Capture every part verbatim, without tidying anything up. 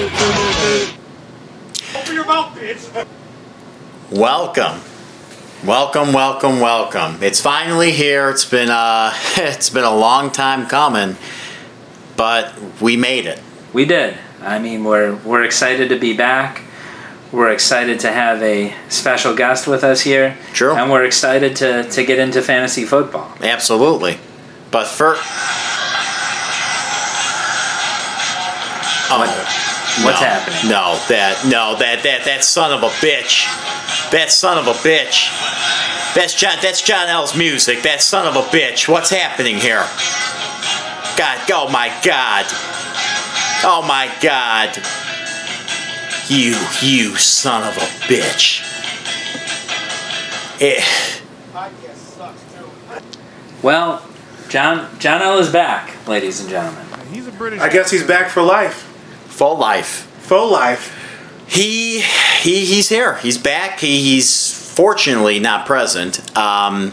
Open your mouth, bitch. Welcome. Welcome, welcome, welcome. It's finally here. It's been uh it's been a long time coming, but we made it. We did. I mean, we're we're excited to be back. We're excited to have a special guest with us here. True. And we're excited to, to get into fantasy football. Absolutely. But first, oh, what, what's no, happening? No, that no, that that that son of a bitch. That son of a bitch. That's John. That's John L's music. That son of a bitch. What's happening here? God. Oh my God. Oh my God. You, you son of a bitch. It. Well, John. John L is back, ladies and gentlemen. He's a British. I guess he's back for life. For life. For life. He, he, he's here. He's back. He, he's fortunately not present. Um,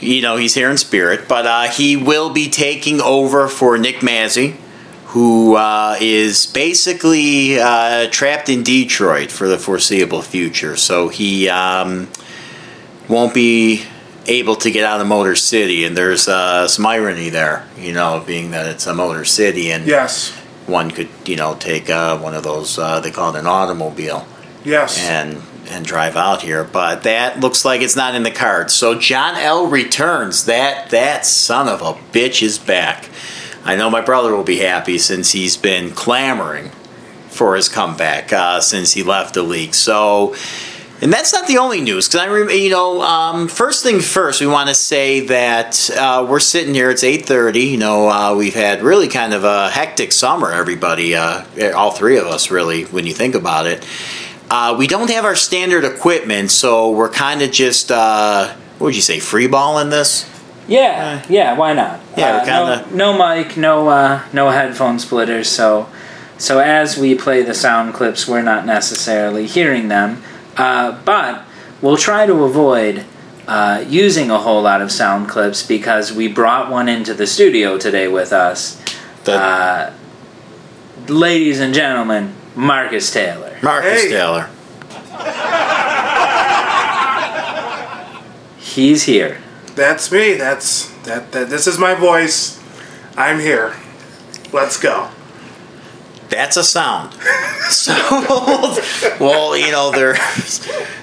you know, he's here in spirit, but uh, he will be taking over for Nick Mazzi, who uh, is basically uh, trapped in Detroit for the foreseeable future. So he um, won't be able to get out of Motor City, and there's uh, some irony there, you know, being that it's a Motor City, and yes. One could, you know, take uh, one of those, uh, they call it an automobile. Yes. And and drive out here. But that looks like it's not in the cards. So John L. returns. That, that son of a bitch is back. I know my brother will be happy since he's been clamoring for his comeback uh, since he left the league. So, and that's not the only news. Because, I rem- you know, um, first thing first, we want to say that uh, we're sitting here. It's eight thirty. You know, uh, we've had really kind of a hectic summer, everybody, uh, all three of us, really, when you think about it. Uh, we don't have our standard equipment, so we're kind of just, uh, what would you say, freeballing this? Yeah, uh, yeah, why not? Yeah, uh, kinda... no, no mic, no uh, no headphone splitters, so so as we play the sound clips, we're not necessarily hearing them, uh, but we'll try to avoid uh, using a whole lot of sound clips because we brought one into the studio today with us. The... Uh, ladies and gentlemen, Marcus Taylor. Marcus hey. Taylor. He's here. That's me. That's that, that. This is my voice. I'm here. Let's go. That's a sound. So, well, you know, there,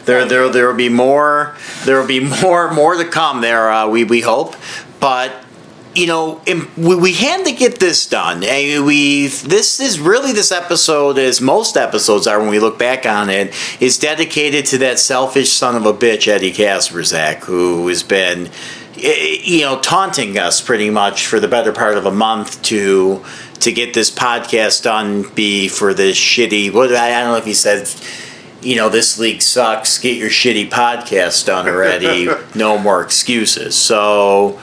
there, there, there will be more. There will be more, more to come. There, uh, we we hope, but. You know, we had to get this done. We this is really this episode, as most episodes are when we look back on it, is dedicated to that selfish son of a bitch Eddie Kasperzak, who has been, you know, taunting us pretty much for the better part of a month to to get this podcast done. Be for this shitty. What I don't know if he said. You know, this league sucks. Get your shitty podcast done already. No more excuses. So.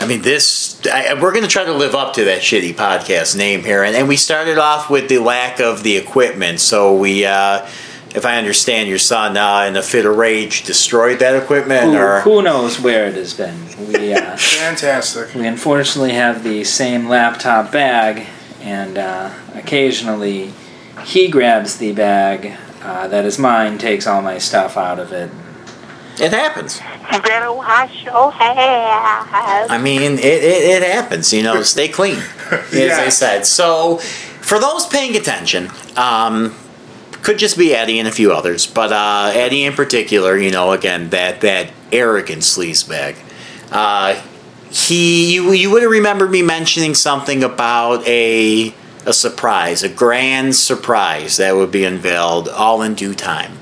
I mean, this, I, we're going to try to live up to that shitty podcast name here. And, and we started off with the lack of the equipment. So we, uh, if I understand, your son uh, in a fit of rage destroyed that equipment. Who, or who knows where it has been. We, uh, Fantastic. We unfortunately have the same laptop bag. And uh, occasionally he grabs the bag uh, that is mine, takes all my stuff out of it. It happens. Wash your hands. I mean, it, it, it happens. You know, stay clean, as yeah. I said. So, for those paying attention, um, could just be Eddie and a few others, but uh, Eddie in particular, you know, again, that, that arrogant sleazebag. Uh, he, you, you would have remembered me mentioning something about a a surprise, a grand surprise that would be unveiled all in due time.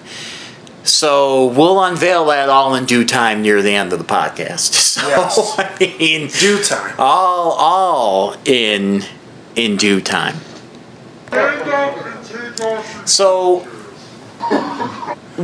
So we'll unveil that all in due time near the end of the podcast. So, yes. I mean, due time. All, all in, in due time. So,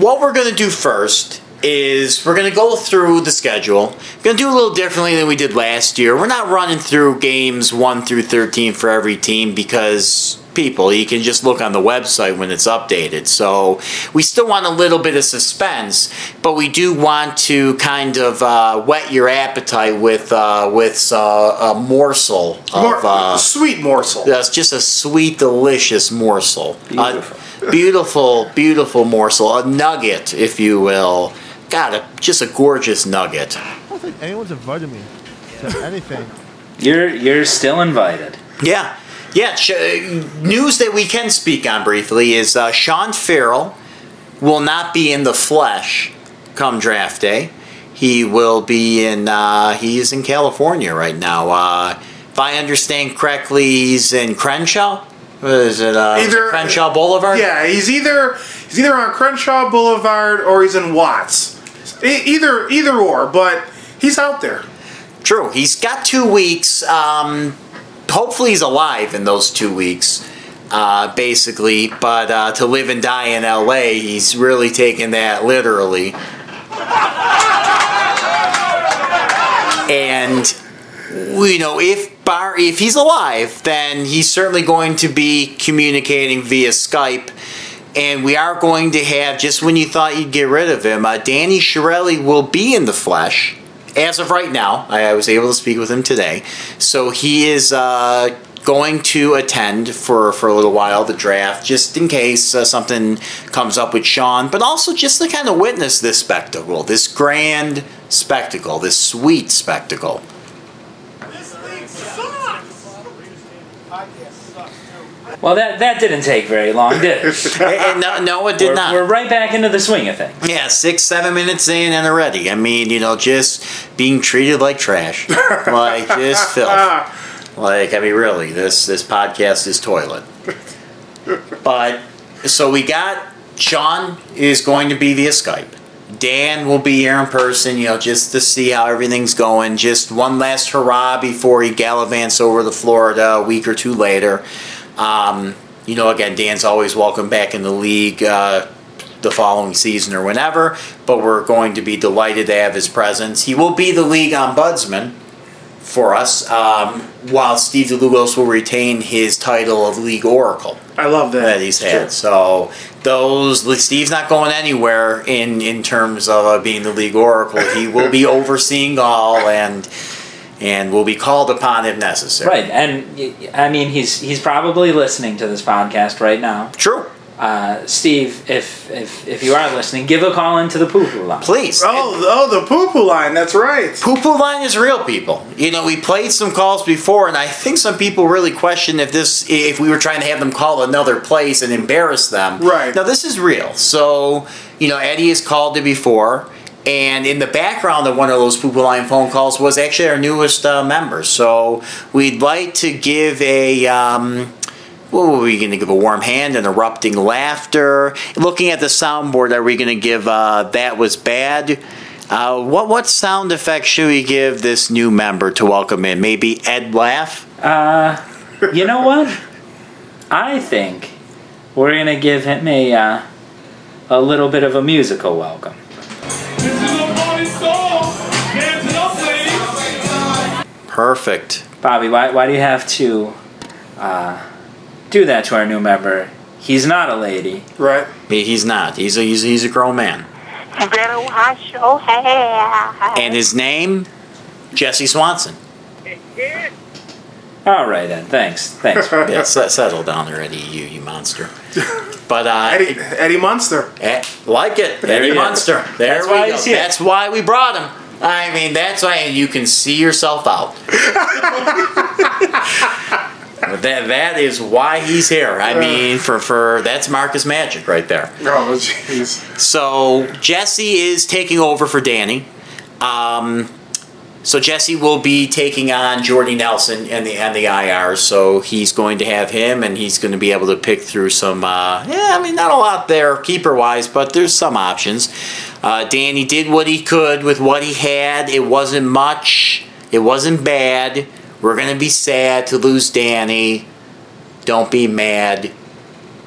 what we're going to do first is we're going to go through the schedule. We're going to do a little differently than we did last year. We're not running through games one through thirteen for every team because people. You can just look on the website when it's updated. So we still want a little bit of suspense, but we do want to kind of uh, whet your appetite with uh, with uh, a morsel of Mor uh, sweet morsel. That's uh, just a sweet, delicious morsel. Beautiful, a beautiful, beautiful morsel, a nugget, if you will. God, a, just a gorgeous nugget. I don't think anyone's invited me to anything. You're you're still invited. Yeah. Yeah, sh news that we can speak on briefly is uh, Sean Farrell will not be in the flesh come draft day. He will be in, uh, he is in California right now. Uh, if I understand correctly, he's in Crenshaw? Is it, uh, either, is it Crenshaw Boulevard? Yeah, he's either he's either on Crenshaw Boulevard or he's in Watts. E either, either or, but he's out there. True. He's got two weeks. Um... Hopefully he's alive in those two weeks, uh, basically. But uh, to live and die in L A, he's really taken that literally. And, you know, if Bar if he's alive, then he's certainly going to be communicating via Skype. And we are going to have, just when you thought you'd get rid of him, uh, Danny Chiarelli will be in the flesh. As of right now, I was able to speak with him today. So he is uh, going to attend for, for a little while the draft, just in case uh, something comes up with Sean, but also just to kind of witness this spectacle, this grand spectacle, this sweet spectacle. This thing sucks! Well, that, that didn't take very long, did it? and, and no, no, it did we're, not. We're right back into the swing of things. Yeah, six, seven minutes in and already. I mean, you know, just being treated like trash. Like, just filth. Like, I mean, really, this, this podcast is toilet. But, so we got, Sean is going to be via Skype. Dan will be here in person, you know, just to see how everything's going. Just one last hurrah before he gallivants over to Florida a week or two later. Um, you know, again, Dan's always welcome back in the league uh, the following season or whenever, but we're going to be delighted to have his presence. He will be the league ombudsman for us, um, while Steve DeLugos will retain his title of league oracle. I love that. That he's had. Sure. So those, Steve's not going anywhere in, in terms of uh, being the league oracle. He will be overseeing all and... and will be called upon if necessary. Right, and I mean, he's he's probably listening to this podcast right now. True. Uh, Steve, if if if you are listening, give a call into the poo-poo line, please. Oh, and, oh, the poo-poo line. That's right. Poo-poo line is real, people. You know, we played some calls before, and I think some people really questioned if this if we were trying to have them call another place and embarrass them. Right. Now this is real. So you know, Eddie has called it before. And in the background of one of those Poo-Poo Line phone calls was actually our newest uh, member. So we'd like to give a, um, what were we going to give, a warm hand, an erupting laughter. Looking at the soundboard, are we going to give uh, that was bad? Uh, what what sound effect should we give this new member to welcome in? Maybe Ed laugh? Uh, you know what? I think we're going to give him a, uh, a little bit of a musical welcome. Perfect. Bobby, why, why do you have to uh, do that to our new member? He's not a lady. Right. He, he's not. He's a, he's, he's a grown man. You better wash your hair. And his name? Jesse Swanson. All right, Ed. Thanks. Thanks. Yeah, settle down there, Eddie, you, you monster. But, uh, Eddie, Eddie Munster. Ed, like it. There Eddie Munster. There that's we why go. That's it. Why we brought him. I mean, that's why you can see yourself out. that that is why he's here. I mean, for for that's Marcus Magic right there. Oh, jeez. So Jesse is taking over for Danny. Um, so Jesse will be taking on Jordy Nelson and the and the I R. So he's going to have him, and he's going to be able to pick through some. Uh, yeah, I mean, not a lot there keeper wise, but there's some options. Uh, Danny did what he could with what he had. It wasn't much. It wasn't bad. We're going to be sad to lose Danny. Don't be mad.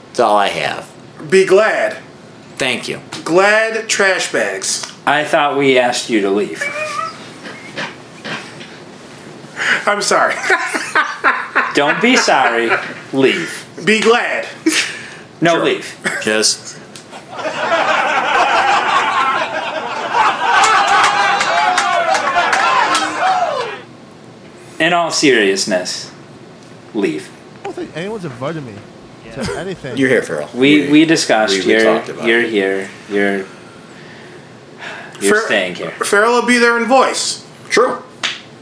That's all I have. Be glad. Thank you. Glad trash bags. I thought we asked you to leave. I'm sorry. Don't be sorry. Leave. Be glad. No, sure. Leave. Kiss. In all seriousness, leave. I don't think anyone's invited me yeah. to anything. You're here, Farrell. We we, we discussed. We, we you're talked about you're it. Here. You're you're Fer- staying here. Farrell will be there in voice. True.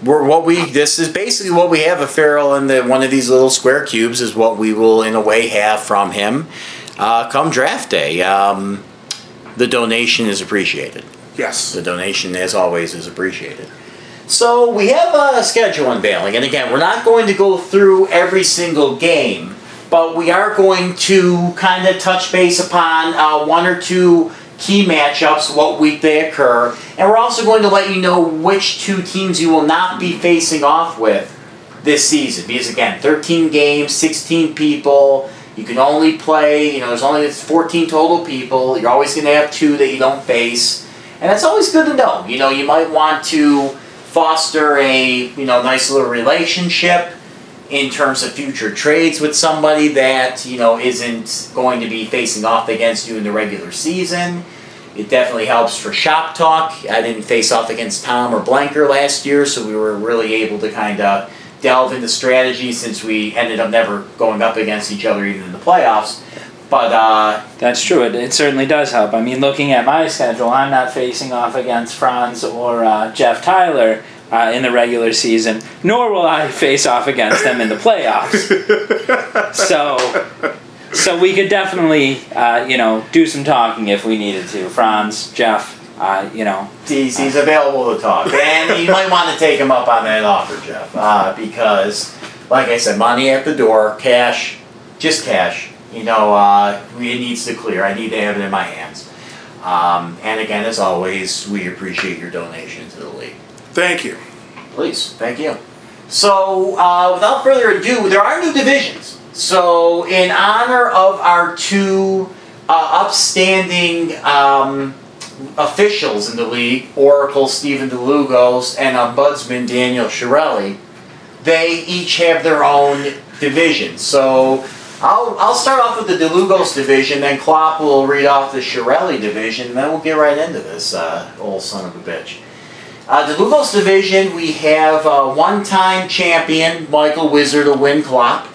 We're what we. This is basically what we have of Farrell in the one of these little square cubes is what we will in a way have from him uh, come draft day. Um, the donation is appreciated. Yes. The donation, as always, is appreciated. So we have a schedule unveiling, and again, we're not going to go through every single game, but we are going to kind of touch base upon uh, one or two key matchups, what week they occur, and we're also going to let you know which two teams you will not be facing off with this season, because again, thirteen games, sixteen people, you can only play, you know, there's only fourteen total people, you're always going to have two that you don't face, and it's always good to know. You know, you might want to foster a, you know, nice little relationship in terms of future trades with somebody that, you know, isn't going to be facing off against you in the regular season. It definitely helps for shop talk. I didn't face off against Tom or Blanker last year, so we were really able to kind of delve into strategy since we ended up never going up against each other even in the playoffs. But uh, that's true. It, it certainly does help. I mean, looking at my schedule, I'm not facing off against Franz or uh, Jeff Tyler uh, in the regular season, nor will I face off against them in the playoffs. so, so we could definitely, uh, you know, do some talking if we needed to. Franz, Jeff, uh, you know, he's, he's available to talk, and you might want to take him up on that offer, Jeff, uh, because, like I said, money at the door, cash, just cash. You know, uh, it needs to clear. I need to have it in my hands. Um, and again, as always, we appreciate your donation to the league. Thank you. Please, thank you. So, uh, without further ado, there are new divisions. So, in honor of our two uh, upstanding um, officials in the league, Oracle Stephen DeLugos and Ombudsman Daniel Chiarelli, they each have their own division. So, I'll, I'll start off with the DeLugos division, then Klopp will read off the Chiarelli division, and then we'll get right into this uh, old son of a bitch. Uh, DeLugos division, we have uh, one-time champion Michael Wizard to win Klopp.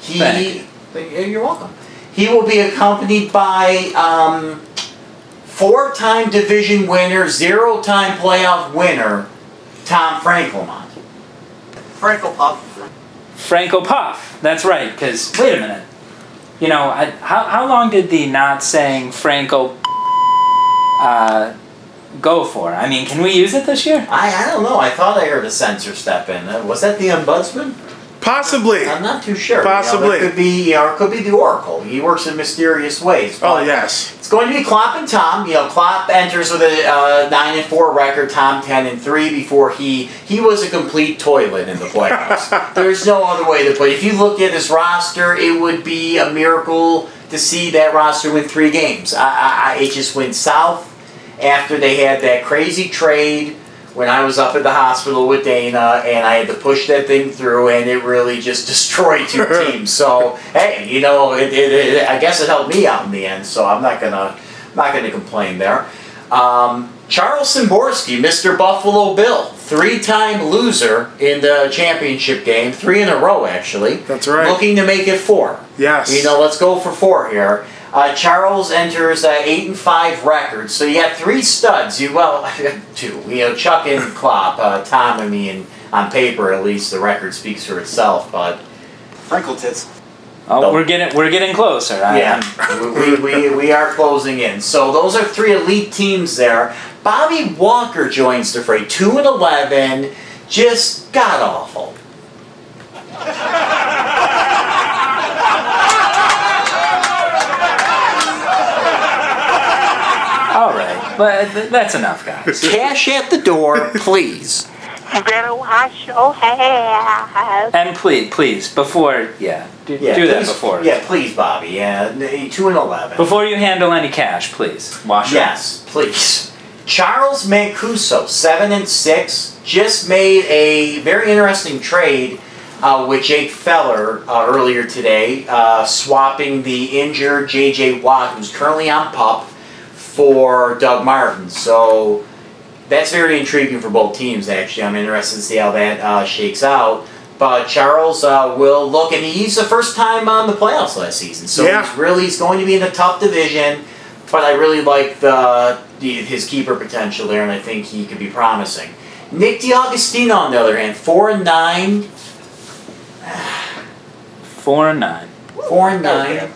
He, Thank you. You're welcome. He will be accompanied by um, four-time division winner, zero-time playoff winner, Tom Frankelmont. Frankelpop. Franco Puff. That's right, because, wait a minute. You know, I, how how long did the not saying Franco uh, go for? I mean, can we use it this year? I, I don't know. I thought I heard a censor step in. Uh, was that the Ombudsman? Possibly. I'm not too sure. Possibly. You know, it could be, you know, it could be the Oracle. He works in mysterious ways. Oh, yes. It's going to be Klopp and Tom. You know, Klopp enters with a uh, nine and four record. Tom ten and three before he he was a complete toilet in the playoffs. There's no other way to put it. If you look at his roster, it would be a miracle to see that roster win three games. I, I, it just went south after they had that crazy trade. When I was up at the hospital with Dana, and I had to push that thing through, and it really just destroyed two teams. So hey, you know, it, it, it, I guess it helped me out in the end. So I'm not gonna, I'm not gonna complain there. Um, Charles Szymborski, Mister Buffalo Bill, three-time loser in the championship game, three in a row actually. That's right. Looking to make it four. Yes. You know, let's go for four here. Uh, Charles enters an uh, eight and five record, so you got three studs. You well, two. You know, Chuck and Klopp, uh, Tom and me, and on paper at least the record speaks for itself. But Frankel tits. Oh, nope. we're getting we're getting closer. I yeah, we, we we we are closing in. So those are three elite teams there. Bobby Walker joins the fray, two and eleven, just god awful. But that's enough, guys. Cash at the door, please. I'm gonna wash your hair. And please, please, before, yeah, do, yeah, do please, that before. Yeah, please, Bobby. Yeah, two and eleven. Before you handle any cash, please wash. Yes, up. Please. Charles Mancuso, seven and six, just made a very interesting trade. uh, with Jake Feller uh, earlier today, uh, swapping the injured J J. Watt, who's currently on PUP, for Doug Martin. So that's very intriguing for both teams, actually. I'm interested to see how that uh, shakes out. But Charles uh, will look, and he's the first time on the playoffs last season. So yeah. he's really he's going to be in a tough division, but I really like the, the his keeper potential there, and I think he could be promising. Nick D'Agostino, on the other hand, four and nine. Four and nine. Four and nine.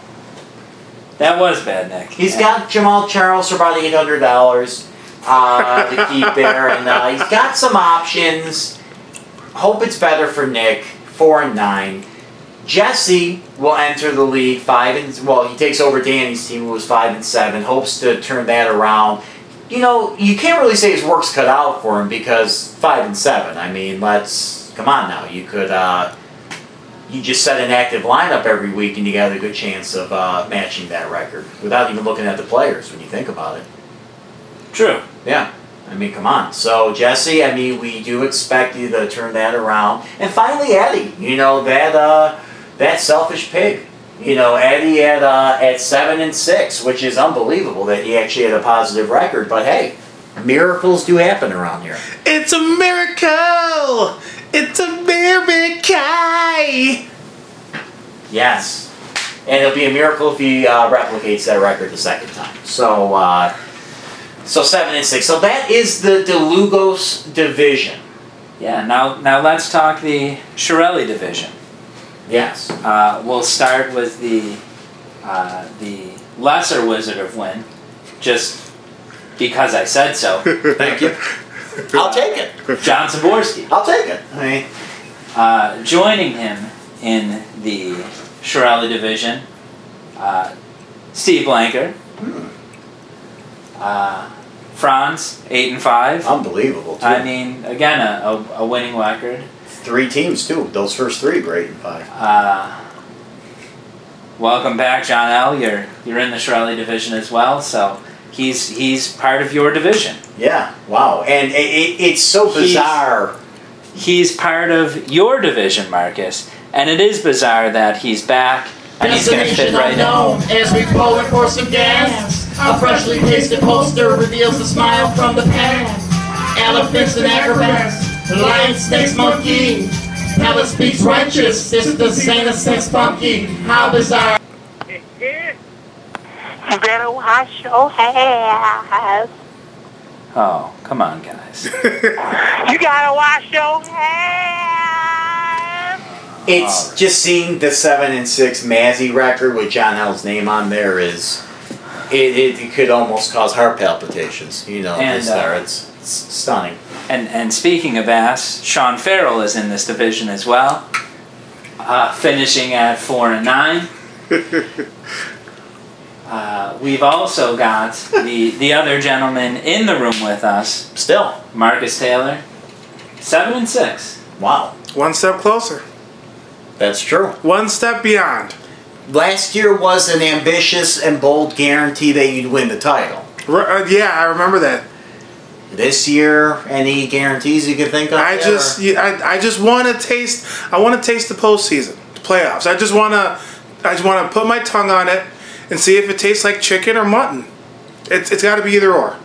That was bad, Nick. He's yeah. got Jamal Charles for about eight hundred dollars uh, to keep there, and uh, he's got some options. Hope it's better for Nick. Four and nine. Jesse will enter the league five and well, he takes over Danny's team, who was five and seven. Hopes to turn that around. You know, you can't really say his work's cut out for him because five and seven. I mean, let's come on now. You could. Uh, You just set an active lineup every week, and you got a good chance of uh, matching that record without even looking at the players when you think about it. True. Yeah. I mean, come on. So, Jesse, I mean, we do expect you to turn that around. And finally, Eddie. You know, that uh, that selfish pig. You know, Eddie at uh, at seven and six, which is unbelievable that he actually had a positive record. But hey, miracles do happen around here. It's a miracle. It's a miracle! Yes. And it'll be a miracle if he uh, replicates that record the second time. So, uh, so seven and six. So that is the DeLugos division. Yeah, now now let's talk the Chiarelli division. Yes. Uh, we'll start with the, uh, the lesser Wizard of Wynn, just because I said so. Thank you. I'll take it. John Zaborski. I'll take it. I mean, uh, joining him in the Chiarelli division, uh, Steve Blanker, hmm. uh, Franz, eight and five. Unbelievable. Too. I mean, again, a, a, a winning record. Three teams too. Those first three were eight and five. Uh, welcome back, John L. You're you're in the Chiarelli division as well, so. He's he's part of your division. Yeah. Wow. And it, it, it's so bizarre. He's, he's part of your division, Marcus. And it is bizarre that he's back and he's going to fit right unknown, in. As we forward for some gas, a freshly pasted poster reveals a smile from the past. Elephants and acrobats, lions, snakes, monkey. Hella speaks righteous, sisters, Santa, sex, funky. How bizarre. You better wash your hands. Oh, come on, guys. You gotta wash your hands. It's right. Just seeing the seven and six Mazzi record with John L's name on there is it, it, it could almost cause heart palpitations. You know, and, uh, it's, it's stunning. And and speaking of ass, Sean Farrell is in this division as well, uh, finishing at four and nine. Uh, we've also got the, the other gentleman in the room with us. Still. Marcus Taylor. Seven and six. Wow. One step closer. That's true. One step beyond. Last year was an ambitious and bold guarantee that you'd win the title. R uh, yeah, I remember that. This year, any guarantees you could think of? I just, I, I just want to taste. I want to taste the postseason, the playoffs. I just want to, I just want to put my tongue on it. And see if it tastes like chicken or mutton. It's it's got to be either or.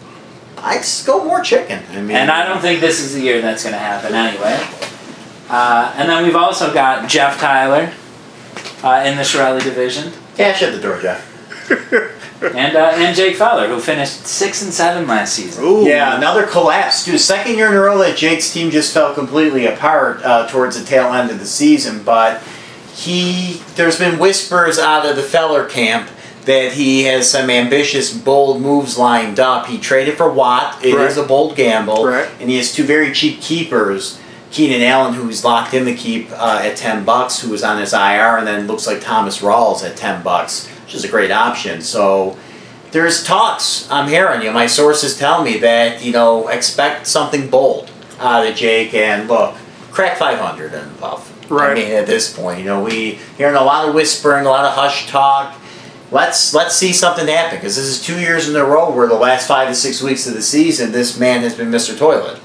I'd go more chicken. I mean, and I don't think this is the year that's going to happen anyway. Uh, and then we've also got Jeff Tyler uh, in the Chiarelli division. Cash at the door, Jeff. and uh, and Jake Feller, who finished six and seven last season. Ooh. Yeah, another collapse. Dude, second year in a row that Jake's team just fell completely apart uh, towards the tail end of the season. But he there's been whispers out of the Feller camp that he has some ambitious, bold moves lined up. He traded for Watt. It right. is a bold gamble. Right. And he has two very cheap keepers. Keenan Allen, who's locked in the keep uh, at ten bucks, who was on his I R, and then looks like Thomas Rawls at ten bucks, which is a great option. So there's talks. I'm hearing you. My sources tell me that, you know, expect something bold out of Jake. And look, crack five hundred in the puff. Right. I mean, at this point, you know, we hearing a lot of whispering, a lot of hush talk. Let's let's see something happen, because this is two years in a row where the last five to six weeks of the season, this man has been Mister Toilet.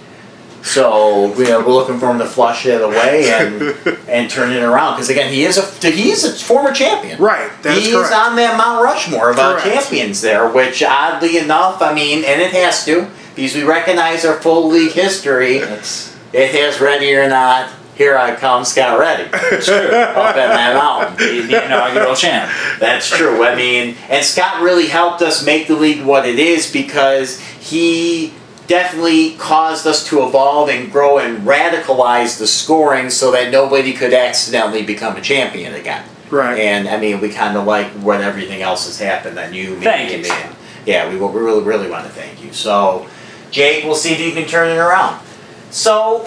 So you know, we're looking for him to flush it away and and turn it around, because again, he is a he is a former champion. Right, that is correct. He's on that Mount Rushmore of our champions there, which oddly enough, I mean, and it has to, because we recognize our full league history. It's, it has ready or not. Here I come, Scott Reddy. It's true. Up in that mountain. He's the inaugural champ. That's true. I mean, and Scott really helped us make the league what it is, because he definitely caused us to evolve and grow and radicalize the scoring so that nobody could accidentally become a champion again. Right. And, I mean, we kind of like what everything else has happened on you, me, thank and you. And, yeah, we, we really, really want to thank you. So, Jake, we'll see if you can turn it around. So,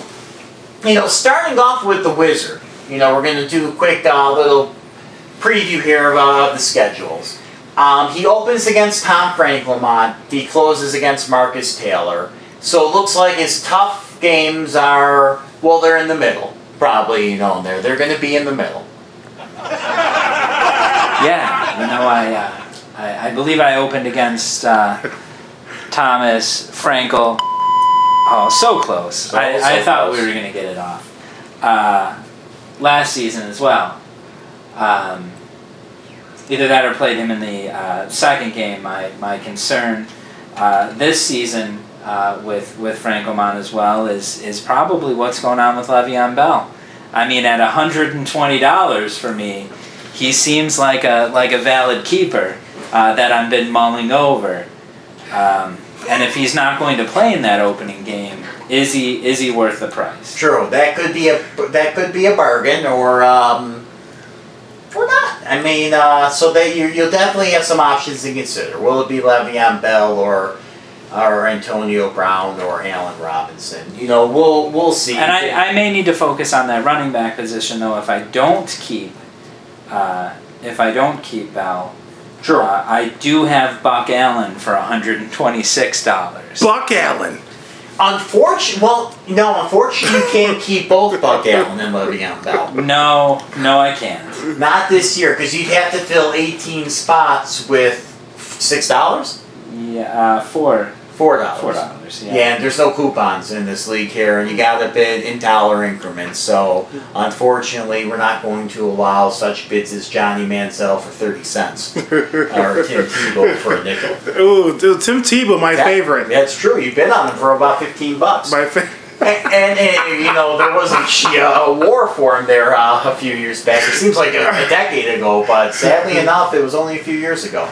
you know, starting off with the Wizard, you know, we're going to do a quick uh, little preview here of, uh, of the schedules. Um, he opens against Tom Frankelmont. He closes against Marcus Taylor. So it looks like his tough games are, well, they're in the middle. Probably, you know, they're, they're going to be in the middle. Yeah, you know, I, uh, I, I believe I opened against uh, Thomas, Frankel. Oh, so close. So, I, so I thought close. We were going to get it off. Uh, last season as well. Um, either that or played him in the uh, second game, my, my concern. Uh, this season uh, with, with Frankelmont as well is, is probably what's going on with Le'Veon Bell. I mean, at one hundred twenty dollars for me, he seems like a, like a valid keeper uh, that I've been mulling over. Um, And if he's not going to play in that opening game, is he is he worth the price? True, that could be a that could be a bargain, or um, or not. I mean, uh, so that you you'll definitely have some options to consider. Will it be Le'Veon Bell or or Antonio Brown or Allen Robinson? You know, we'll we'll see. And I, I may need to focus on that running back position though. If I don't keep uh, if I don't keep Bell. Sure. Uh, I do have Buck Allen for one hundred twenty-six dollars. Buck Allen? Unfortunately, well, no, unfortunately you can't keep both Buck Allen and Le'Veon Bell. No, no I can't. Not this year, because you'd have to fill eighteen spots with six dollars? Yeah, uh, four. Four dollars. Four dollars, yeah. Yeah, and there's no coupons in this league here, and you got to bid in dollar increments. So, unfortunately, we're not going to allow such bids as Johnny Manziel for thirty cents or Tim Tebow for a nickel. Ooh, Tim Tebow, my that, favorite. That's true. You bid on him for about fifteen bucks. My favorite. And, and, and, you know, there was a, a war for him there uh, a few years back. It seems like a, a decade ago, but sadly enough, it was only a few years ago.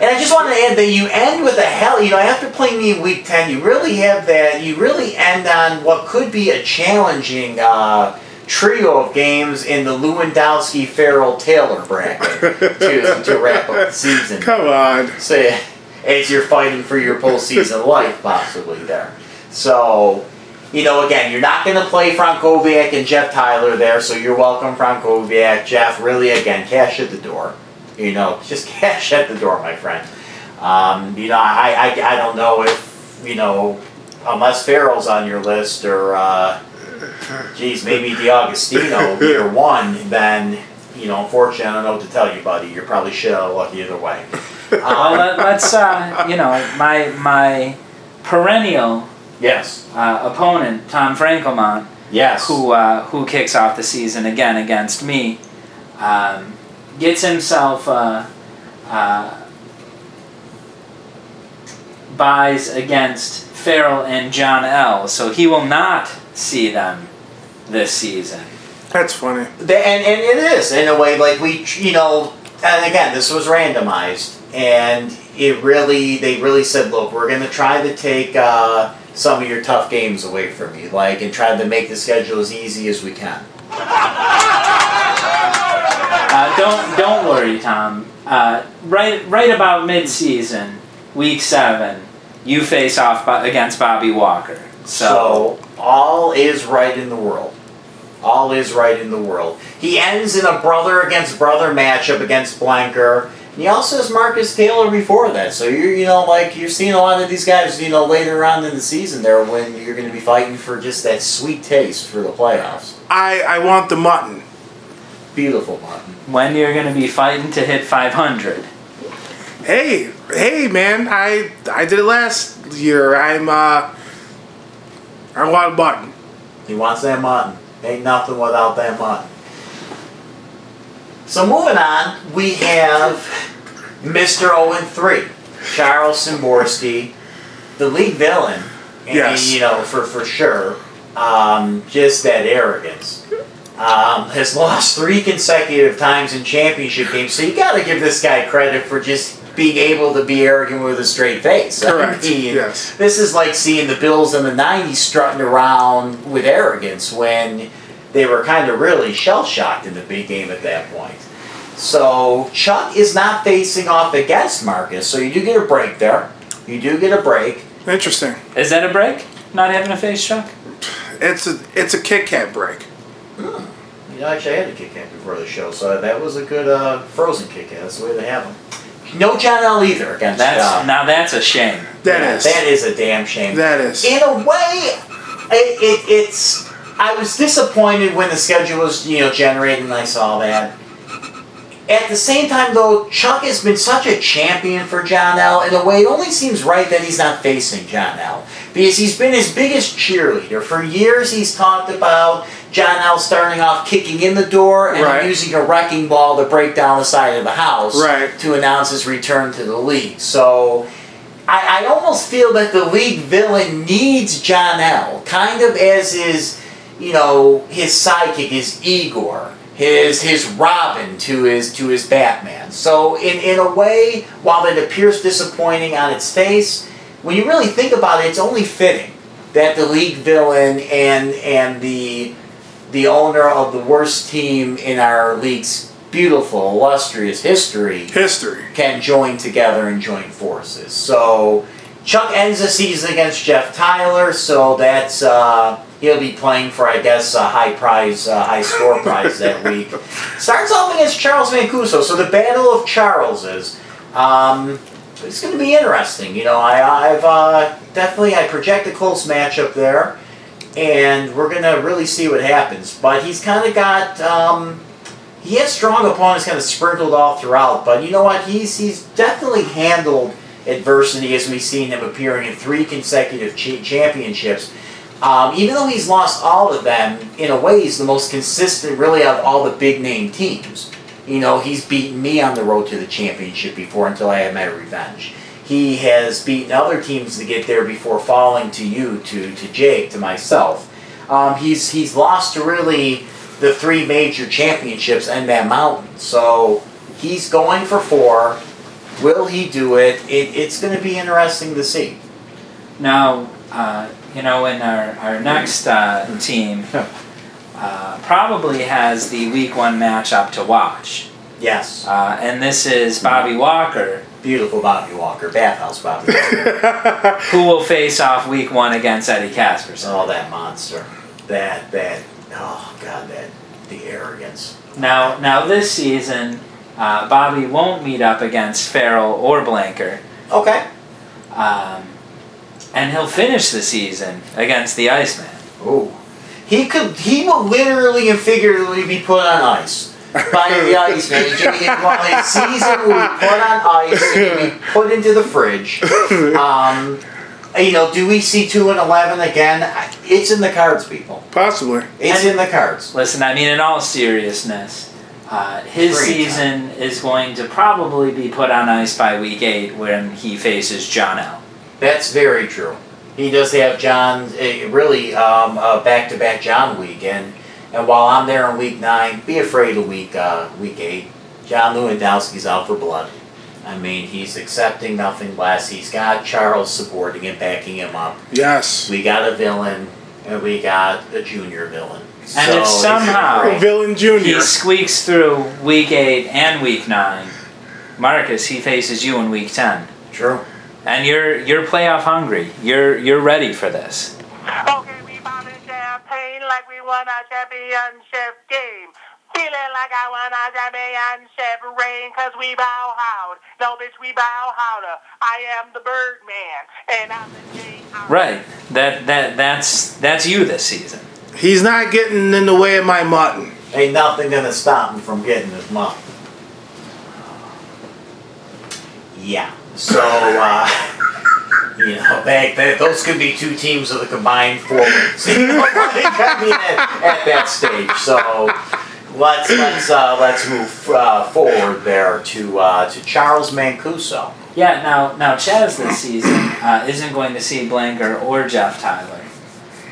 And I just wanted to add that you end with a hell, you know, after playing me in week ten, you really have that, you really end on what could be a challenging uh, trio of games in the Lewandowski, Farrell, Taylor bracket to, to wrap up the season. Come on. So, as you're fighting for your postseason life, possibly, there. So, you know, again, you're not going to play Frankowiak and Jeff Tyler there, so you're welcome, Frankowiak. Jeff, really, again, cash at the door. You know, just cash at the door, my friend. Um, you know, I, I I don't know if, you know, unless Farrell's on your list or, uh, geez, maybe D'Agostino, year one, then, you know, unfortunately, I don't know what to tell you, buddy. You're probably shit out of luck either way. Um, well, let's, uh, you know, my my perennial yes uh, opponent, Tom Frankelmont, yes. who, uh, who kicks off the season again against me, um, gets himself, uh, uh, buys against Farrell and John L, so he will not see them this season. That's funny. And, and it is, in a way, like we, you know, and again, this was randomized, and it really, they really said, look, we're going to try to take uh, some of your tough games away from you, like, and try to make the schedule as easy as we can. Uh, don't don't worry, Tom. Uh, right right about mid-season, week seven, you face off bo against Bobby Walker. So. so all is right in the world. All is right in the world. He ends in a brother against brother matchup against Blanker. And he also has Marcus Taylor before that. So you you know like you're seeing a lot of these guys you know later on in the season there when you're going to be fighting for just that sweet taste for the playoffs. I I want the mutton. Beautiful mutton. When you're going to be fighting to hit five hundred. Hey, hey, man! I I did it last year. I'm uh, I want Martin. He wants that Martin. Ain't nothing without that Martin. So moving on, we have Mister oh and three, Charles Szymborski, the league villain. And, yes. You know, for, for sure. Um, just that arrogance. Um, has lost three consecutive times in championship games, so you got to give this guy credit for just being able to be arrogant with a straight face. Correct. I mean, yes. This is like seeing the Bills in the nineties strutting around with arrogance when they were kind of really shell-shocked in the big game at that point. So Chuck is not facing off against Marcus, so you do get a break there. You do get a break. Interesting. Is that a break? Not having to face Chuck? It's a it's a Kit Kat break. Mm. You know, actually I had a Kit Kat before the show, so that was a good uh, frozen Kit Kat. That's the way they have them. No John L either against that's, uh, now that's a shame. That yeah, is. That is a damn shame. That is. In a way, it, it, it's. I was disappointed when the schedule was you know generated and I saw that. At the same time, though, Chuck has been such a champion for John L. In a way, it only seems right that he's not facing John L. Because he's been his biggest cheerleader. For years, he's talked about John L. starting off kicking in the door and right. using a wrecking ball to break down the side of the house right. to announce his return to the league. So I, I almost feel that the league villain needs John L. kind of as his, you know, his sidekick, his Igor. His his Robin to his to his Batman. So in, in a way, while it appears disappointing on its face, when you really think about it, it's only fitting that the league villain and and the the owner of the worst team in our league's beautiful, illustrious history history can join together and join forces. So Chuck ends the season against Jeff Tyler, so that's uh, he'll be playing for, I guess, a high prize, uh, high score prize that week. Starts off against Charles Mancuso, so the battle of Charleses. Um, it's going to be interesting, you know. I, I've uh, definitely I project a close matchup there, and we're going to really see what happens. But he's kind of got um, he has strong opponents kind of sprinkled all throughout. But you know what? He's he's definitely handled adversity as we've seen him appearing in three consecutive ch championships. Um, even though he's lost all of them, in a way he's the most consistent really of all the big name teams. You know, he's beaten me on the road to the championship before until I had my revenge. He has beaten other teams to get there before falling to you, to, to Jake, to myself. Um, he's, he's lost to really the three major championships and that mountain. So he's going for four. Will he do it? it it's going to be interesting to see. Now, uh, you know, in our, our next uh, team, uh, probably has the week one matchup to watch. Yes. Uh, and this is Bobby Walker. Beautiful Bobby Walker. Bathhouse Bobby Walker. Who will face off week one against Eddie Kasperzak. Oh, that monster. That, that, oh, God, that, the arrogance. Now, now this season... Uh, Bobby won't meet up against Farrell or Blanker. Okay. Um, and he'll finish the season against the Iceman. Ooh. He could. He will literally and figuratively be put on ice by the Iceman. The season will be put on ice and be put into the fridge. Um, you know, do we see two and eleven again? It's in the cards, people. Possibly. It's and, in the cards. Listen, I mean, in all seriousness. Uh, his Great season time. is going to probably be put on ice by week eight when he faces John L. That's very true. He does have John, uh, really, um, uh, back-to-back John week. And, and while I'm there in week nine, be afraid of week uh, week eight. John Lewandowski's out for blood. I mean, he's accepting nothing less. He's got Charles supporting him, backing him up. Yes. We got a villain, and we got a junior villain. And so if somehow villain junior. he squeaks through week eight and week nine, Marcus, he faces you in week ten. True. And you're you're playoff hungry. You're you're ready for this. Okay, we popping champagne like we won our championship game. Feeling like I won our championship reign, cause we bow howd. No bitch, we bow howder. I am the Birdman, and I'm the J. Right. That that that's that's you this season. He's not getting in the way of my mutton. Ain't nothing gonna stop him from getting his mutton. Yeah. So, uh, you know, back that those could be two teams of the combined forwards. You know, they could be at, at that stage. So let's let's uh, let's move uh, forward there to uh, to Charles Mancuso. Yeah. Now now Chaz this season uh, isn't going to see Blanker or Jeff Tyler.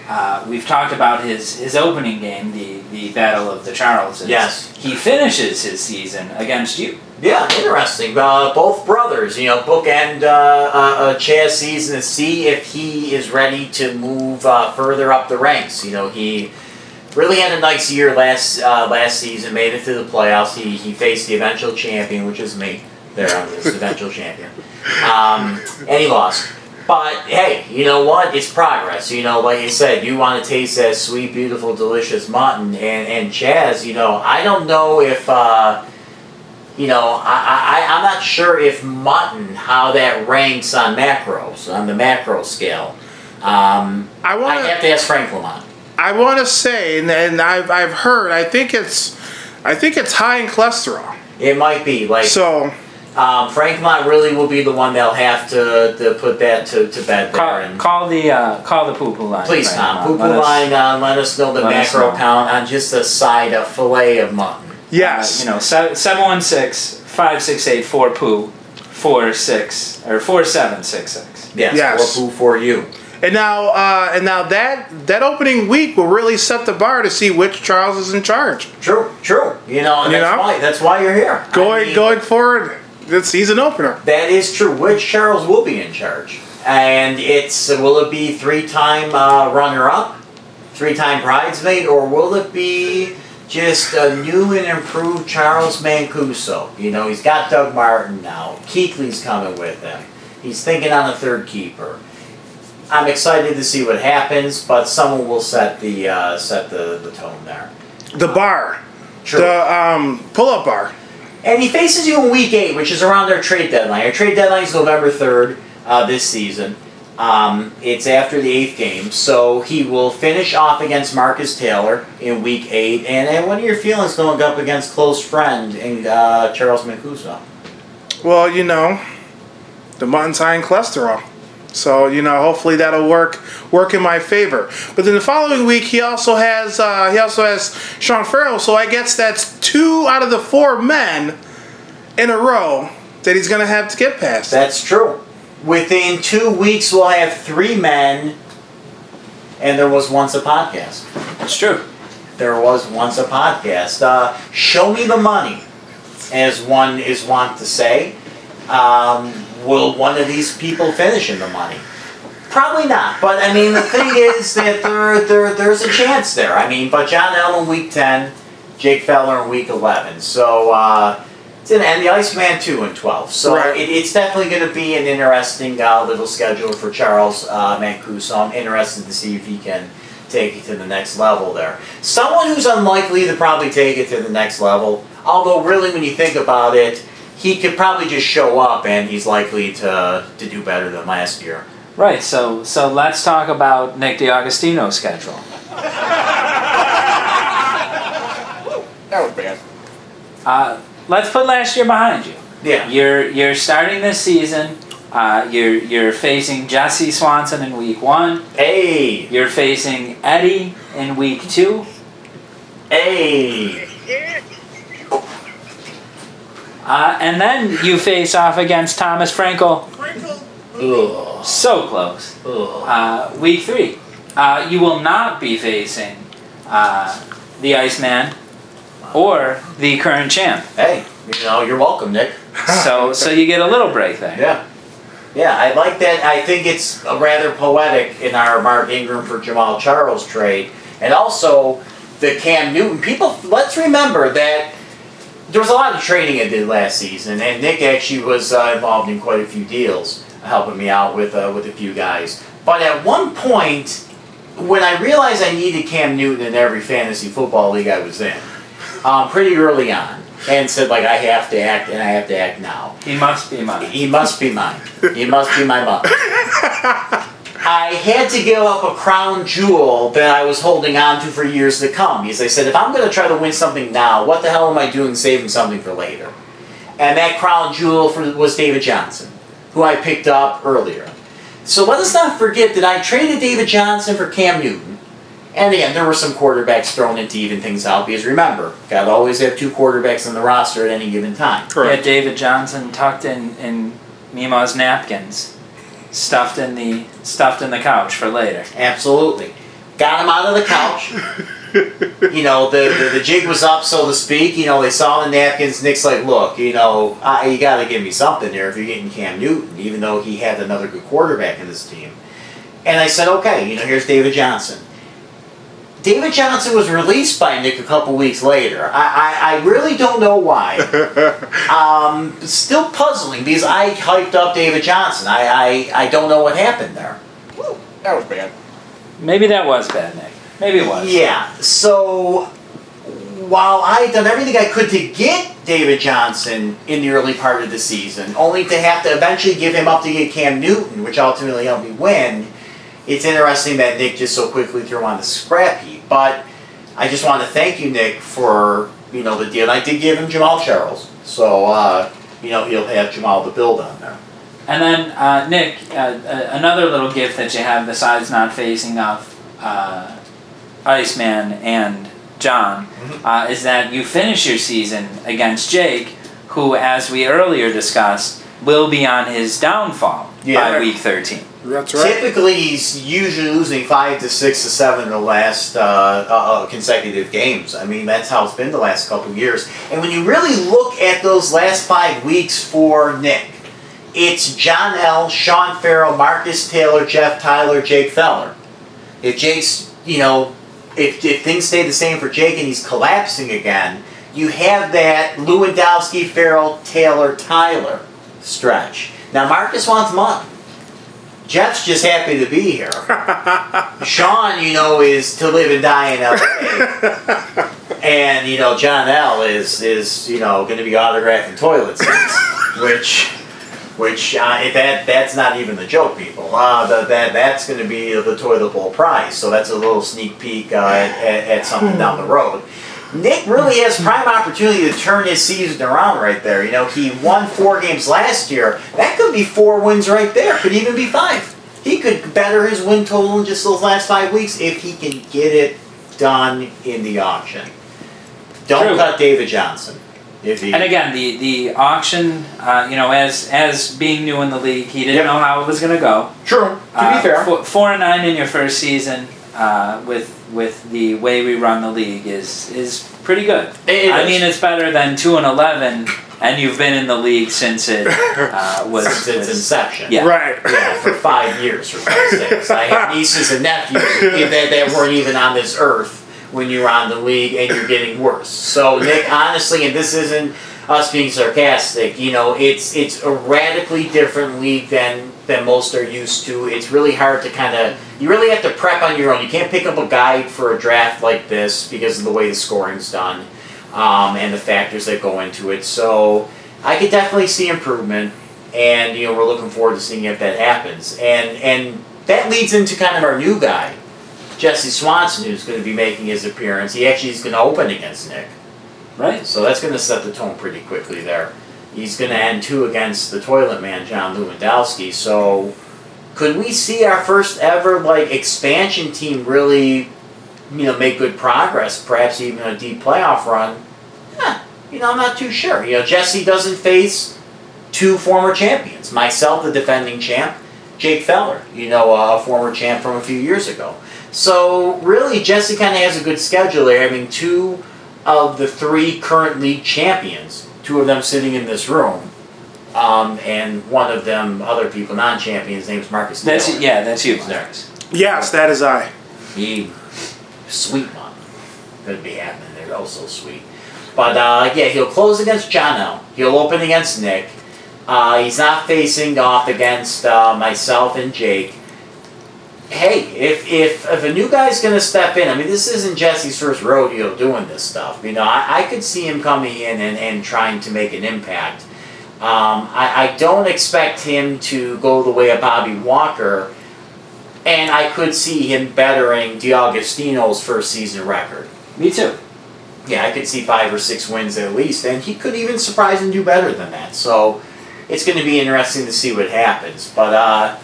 Uh, we've talked about his, his opening game, the, the Battle of the Charleses. Yes. He finishes his season against you. Yeah, interesting. Uh, both brothers, you know, bookend uh, uh, Chaz's season to see if he is ready to move uh, further up the ranks. You know, he really had a nice year last uh, last season, made it through the playoffs. He, he faced the eventual champion, which is me. There, I'm the eventual champion. Um, and he lost. But, hey, you know what? It's progress. You know, like you said, you want to taste that sweet, beautiful, delicious mutton. And, and Chaz, you know, I don't know if, uh, you know, I, I, I'm not sure if mutton, how that ranks on macros, on the macro scale. Um, I wanna, I'd have to ask Frankelmont. I want to say, and, and I've, I've heard, I think it's I think it's high in cholesterol. It might be. like So... Um, Frankelmont really will be the one that'll have to, to put that to, to bed call, there. And call the uh, call the poo-poo line. Please, Tom. Poo-poo line. Uh, let us know the macro count on just a side of fillet of mutton. Yes. Uh, you know, seven one six, five six eight, four P O O, four six, or four seven six six. Yes. Yes. Four poo for you. And now, uh, and now that that opening week will really set the bar to see which Charles is in charge. True. True. You know, and you that's know? why that's why you're here. Going I mean, going forward. It's season opener. That is true. Which Charles will be in charge, and it's will it be three-time uh, runner-up, three-time bridesmaid, or will it be just a new and improved Charles Mancuso? You know, he's got Doug Martin now. Kuechly's coming with him. He's thinking on a third keeper. I'm excited to see what happens, but someone will set the uh, set the, the tone there. The bar, true. The um, pull-up bar. And he faces you in week eight, which is around their trade deadline. Our trade deadline is November third uh, this season. Um, it's after the eighth game. So he will finish off against Marcus Taylor in week eight. And, and what are your feelings going up against close friend in, uh, Charles Mancuso? Well, you know, the mutton's high in cholesterol. So, you know, hopefully that'll work work in my favor. But then the following week, he also has uh, he also has Sean Farrell. So I guess that's two out of the four men in a row that he's going to have to get past. That's true. Within two weeks, we'll have three men, and there was once a podcast. That's true. There was once a podcast. Uh, show me the money, as one is wont to say. Um... Will one of these people finish in the money? Probably not. But, I mean, the thing is that there, there, there's a chance there. I mean, but John L in week ten, Jake Feller in week eleven. So, uh, it's in, and the Iceman, too, in twelve. So, right. it, it's definitely going to be an interesting uh, little schedule for Charles uh, Mancuso. I'm interested to see if he can take it to the next level there. Someone who's unlikely to probably take it to the next level, although really when you think about it, he could probably just show up, and he's likely to to do better than last year. Right. So so let's talk about Nick D'Agostino's schedule. That was bad. Uh, let's put last year behind you. Yeah. You're you're starting this season. Uh, you're you're facing Jesse Swanson in week one. Hey. You're facing Eddie in week two. Hey. Uh, and then you face off against Thomas Frankel. Frankel. So close. Uh, week three. Uh, you will not be facing uh, the Iceman or the current champ. Hey, you know, you're welcome, Nick. So so you get a little break there. Yeah. Yeah, I like that. I think it's rather poetic in our Mark Ingram for Jamal Charles trade. And also the Cam Newton. People, let's remember that there was a lot of trading I did last season, and Nick actually was uh, involved in quite a few deals, helping me out with uh, with a few guys. But at one point, when I realized I needed Cam Newton in every fantasy football league I was in, um, pretty early on, and said, like, I have to act, and I have to act now. He must be mine. He must be mine. He must be my mother. I had to give up a crown jewel that I was holding on to for years to come. Because I said, if I'm going to try to win something now, what the hell am I doing saving something for later? And that crown jewel for, was David Johnson, who I picked up earlier. So let us not forget that I traded David Johnson for Cam Newton. And again, there were some quarterbacks thrown into even things out, because remember, got to always have two quarterbacks on the roster at any given time. Correct. Yeah, David Johnson tucked in, in Mima's napkins, stuffed in the stuffed in the couch for later. Absolutely. Got him out of the couch. You know, the, the the jig was up, so to speak. You know, they saw the napkins. Nick's like, look, you know, I, you got to give me something there if you're getting Cam Newton, even though he had another good quarterback in this team. And I said, okay, you know, here's David Johnson. David Johnson was released by Nick a couple weeks later. I, I, I really don't know why. um, still puzzling, because I hyped up David Johnson. I, I, I don't know what happened there. Woo, that was bad. Maybe that was bad, Nick. Maybe it was. Yeah. So, while I had done everything I could to get David Johnson in the early part of the season, only to have to eventually give him up to get Cam Newton, which ultimately helped me win, it's interesting that Nick just so quickly threw on the scrap heap. But I just want to thank you, Nick, for, you know, the deal. And I did give him Jamal Charles. So, uh, you know, he'll have Jamal to build on there. And then, uh, Nick, uh, uh, another little gift that you have besides not facing off uh, Iceman and John mm-hmm. uh, is that you finish your season against Jake, who, as we earlier discussed, will be on his downfall yeah. by week thirteen. That's right. Typically, he's usually losing five to six to seven in the last uh, uh, consecutive games. I mean, that's how it's been the last couple of years. And when you really look at those last five weeks for Nick, it's John L, Sean Farrell, Marcus Taylor, Jeff Tyler, Jake Feller. If Jake's, you know, if, if things stay the same for Jake and he's collapsing again, you have that Lewandowski, Farrell, Taylor, Tyler stretch. Now, Marcus wants money. Jeff's just happy to be here. Sean, you know, is to live and die in L A. And, you know, John L is, is you know, going to be autographing toilet seats. Which, which uh, that that's not even the joke, people. Uh, the, that That's going to be the toilet bowl prize. So that's a little sneak peek uh, at, at something down the road. Nick really has prime opportunity to turn his season around right there. You know, he won four games last year. That could be four wins right there. Could even be five. He could better his win total in just those last five weeks if he can get it done in the auction. Don't True. cut David Johnson. If he... And again, the, the auction, uh, you know, as as being new in the league, he didn't yep. know how it was going to go. True. To uh, be fair. Four, four and nine in your first season. Uh, with with the way we run the league is is pretty good. It, it I is. mean, it's better than two and eleven, and you've been in the league since it uh, was since its inception. Yeah. Right. Yeah, for five years or six. I have nieces and nephews that, that weren't even on this earth when you were on the league, and you're getting worse. So, Nick, honestly, and this isn't us being sarcastic. You know, it's it's a radically different league than. than most are used to. It's really hard to kind of, you really have to prep on your own. You can't pick up a guide for a draft like this because of the way the scoring's done um, and the factors that go into it. So I could definitely see improvement, and you know, we're looking forward to seeing if that happens. And and that leads into kind of our new guy, Jesse Swanson, who's going to be making his appearance. He actually is going to open against Nick. Right. So that's going to set the tone pretty quickly there. He's going to end two against the toilet man, John Lewandowski. So could we see our first ever like expansion team really, you know, make good progress, perhaps even a deep playoff run? Huh, you know, I'm not too sure. You know, Jesse doesn't face two former champions. Myself, the defending champ, Jake Feller, you know, a former champ from a few years ago. So really, Jesse kind of has a good schedule there, having two of the three current league champions. Two of them sitting in this room, um, and one of them, other people, non-champions, name's Marcus Taylor. That's, yeah, that's you, Marcus. Yes, that is I. He, sweet one. Could be happening. They're all so sweet. But, uh, yeah, he'll close against John L. He'll open against Nick. Uh, he's not facing off against uh, myself and Jake. Hey, if, if, if a new guy's going to step in, I mean, this isn't Jesse's first rodeo doing this stuff. You know, I, I could see him coming in and, and trying to make an impact. Um, I, I don't expect him to go the way of Bobby Walker, and I could see him bettering D'Agostino's first season record. Me too. Yeah, I could see five or six wins at least, and he could even surprise and do better than that. So it's going to be interesting to see what happens. But, uh...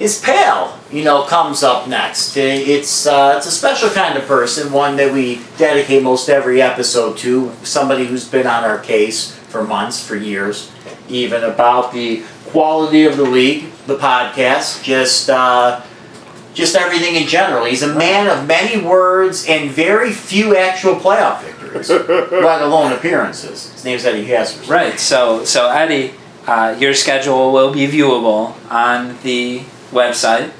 is Pale, you know, comes up next. It's, uh, it's a special kind of person, one that we dedicate most every episode to, somebody who's been on our case for months, for years, even about the quality of the league, the podcast, just uh, just everything in general. He's a man of many words and very few actual playoff victories, let alone appearances. His name's Eddie Kasperzak. Right, so, so Eddie, uh, your schedule will be viewable on the website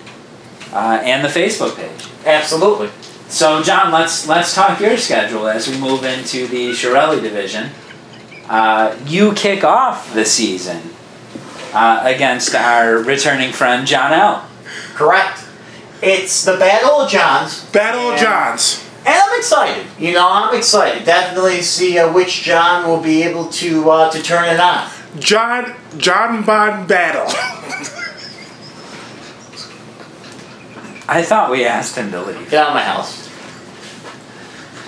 uh, and the Facebook page. Absolutely. So, John, let's let's talk your schedule as we move into the Chiarelli division. Uh, you kick off the season uh, against our returning friend John L. Correct. It's the Battle of Johns. Battle of Johns. And I'm excited. You know, I'm excited. Definitely see uh, which John will be able to uh, to turn it on. John John Bond Battle. I thought we asked him to leave. Get out of my house.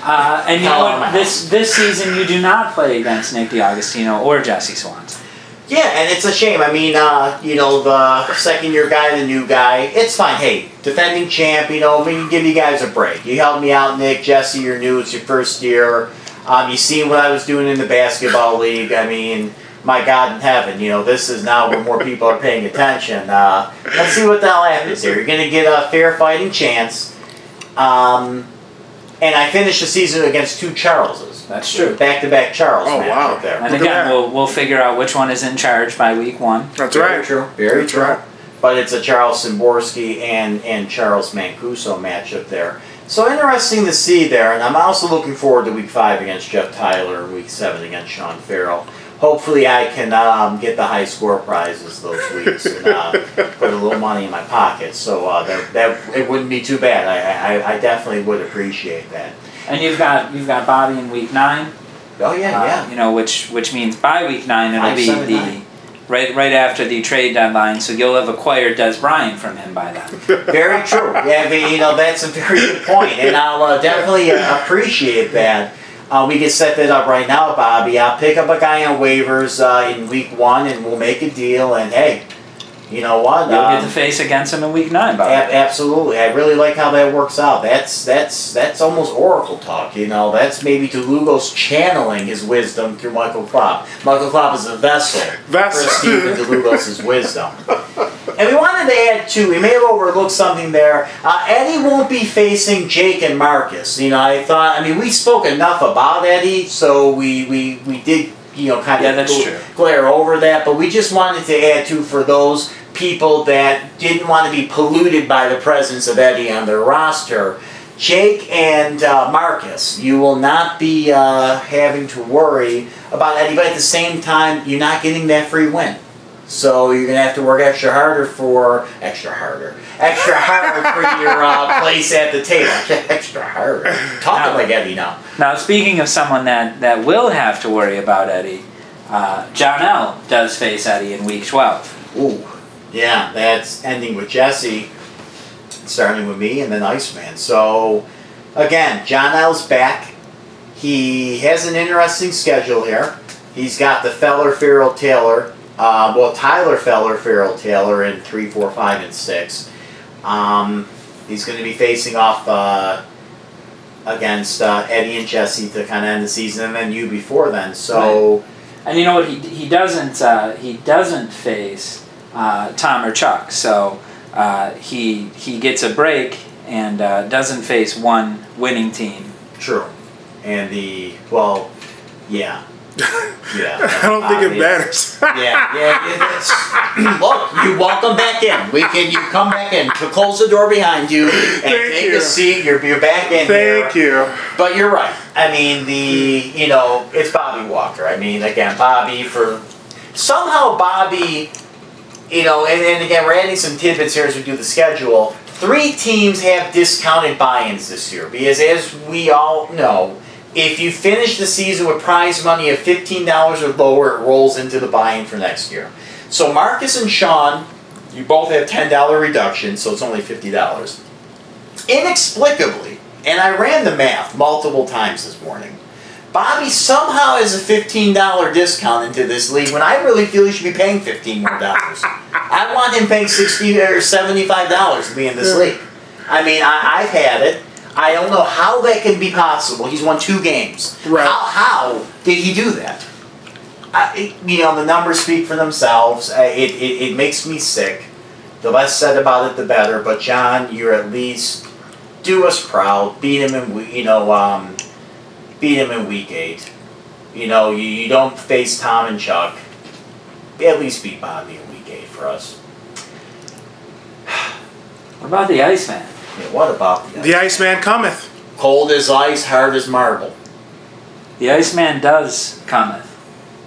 Uh, and you know what, this, this season you do not play against Nick D'Agostino or Jesse Swanson. Yeah, and it's a shame. I mean, uh, you know, the second-year guy, the new guy, it's fine. Hey, defending champ, you know, we can give you guys a break. You helped me out, Nick. Jesse, you're new. It's your first year. Um, you seen what I was doing in the basketball league. I mean, my God in heaven, you know, this is now where more people are paying attention. Uh, let's see what the hell happens here. You're going to get a fair fighting chance. Um... And I finished the season against two Charleses. That's true. Back-to-back Charles. Oh, wow. There. And again, we'll, we'll figure out which one is in charge by week one. That's Very right. True. Very That's true. Right. But it's a Charles Szymborski and, and Charles Mancuso matchup there. So interesting to see there. And I'm also looking forward to week five against Jeff Tyler and week seven against Sean Farrell. Hopefully I can um, get the high score prizes those weeks and uh, put a little money in my pocket. So uh, that, that it wouldn't be too bad. I, I I definitely would appreciate that. And you've got you've got Bobby in week nine. Oh yeah, uh, yeah. You know, which which means by week nine it'll Five, be seven, the nine. right right after the trade deadline. So you'll have acquired Des Bryant from him by then. Very true. Yeah, I mean, you know, that's a very good point, and I'll uh, definitely appreciate that. Uh, we can set that up right now, Bobby. I'll pick up a guy on waivers uh, in week one, and we'll make a deal. And hey, you know what? You'll um, get to face against him in week nine, Bobby. A- absolutely. I really like how that works out. That's that's that's almost Oracle talk. You know, that's maybe DeLugos channeling his wisdom through Michael Klopp. Michael Klopp is a vessel, vessel. for Steve DeLugos' wisdom. And we wanted to add, too, we may have overlooked something there. Uh, Eddie won't be facing Jake and Marcus. You know, I thought, I mean, we spoke enough about Eddie, so we, we, we did, you know, kind yeah, of that's gl- true. glare over that. But we just wanted to add, too, for those people that didn't want to be polluted by the presence of Eddie on their roster, Jake and uh, Marcus, you will not be uh, having to worry about Eddie. But at the same time, you're not getting that free win. So you're going to have to work extra harder for, extra harder, extra harder for your uh, place at the table. Extra harder. Talking now, like Eddie now. Now, speaking of someone that, that will have to worry about Eddie, uh, John L. does face Eddie in week twelve. Ooh, yeah, that's ending with Jesse, starting with me, and then Iceman. So, again, John L's back. He has an interesting schedule here. He's got the Feller, Farrell, Taylor. Uh, well, Tyler, Feller, Farrell, Taylor in three, four, five, and six. Um, he's going to be facing off uh, against uh, Eddie and Jesse to kind of end the season, and then you before then. So, right. And you know what? He he doesn't uh, he doesn't face uh, Tom or Chuck. So uh, he he gets a break and uh, doesn't face one winning team. True. And the well, yeah. Yeah, I don't obvious. think it matters. yeah, yeah. Look, you welcome back in. We can you come back in. Close the door behind you and Thank take you. a seat. You're you're back in. Thank here. you. But you're right. I mean, the you know it's Bobby Walker. I mean, again, Bobby for somehow Bobby, you know, and, and again, we're adding some tidbits here as we do the schedule. Three teams have discounted buy-ins this year because, as we all know, if you finish the season with prize money of fifteen dollars or lower, it rolls into the buy-in for next year. So Marcus and Sean, you both have ten dollars reduction, so it's only fifty dollars. Inexplicably, and I ran the math multiple times this morning, Bobby somehow has a fifteen dollars discount into this league when I really feel he should be paying fifteen more dollars. I want him paying sixty or seventy-five dollars to be in this yeah. league. I mean, I, I've had it. I don't know how that can be possible. He's won two games. Right. How, how did he do that? I, you know, the numbers speak for themselves. I, it, it it makes me sick. The less said about it, the better. But John, you're at least do us proud. Beat him in you know um, beat him in week eight. You know, you, you don't face Tom and Chuck. At least beat Bobby in week eight for us. What about the Iceman? Yeah, what about the Iceman? The Iceman cometh. Cold as ice, hard as marble. The Iceman does cometh.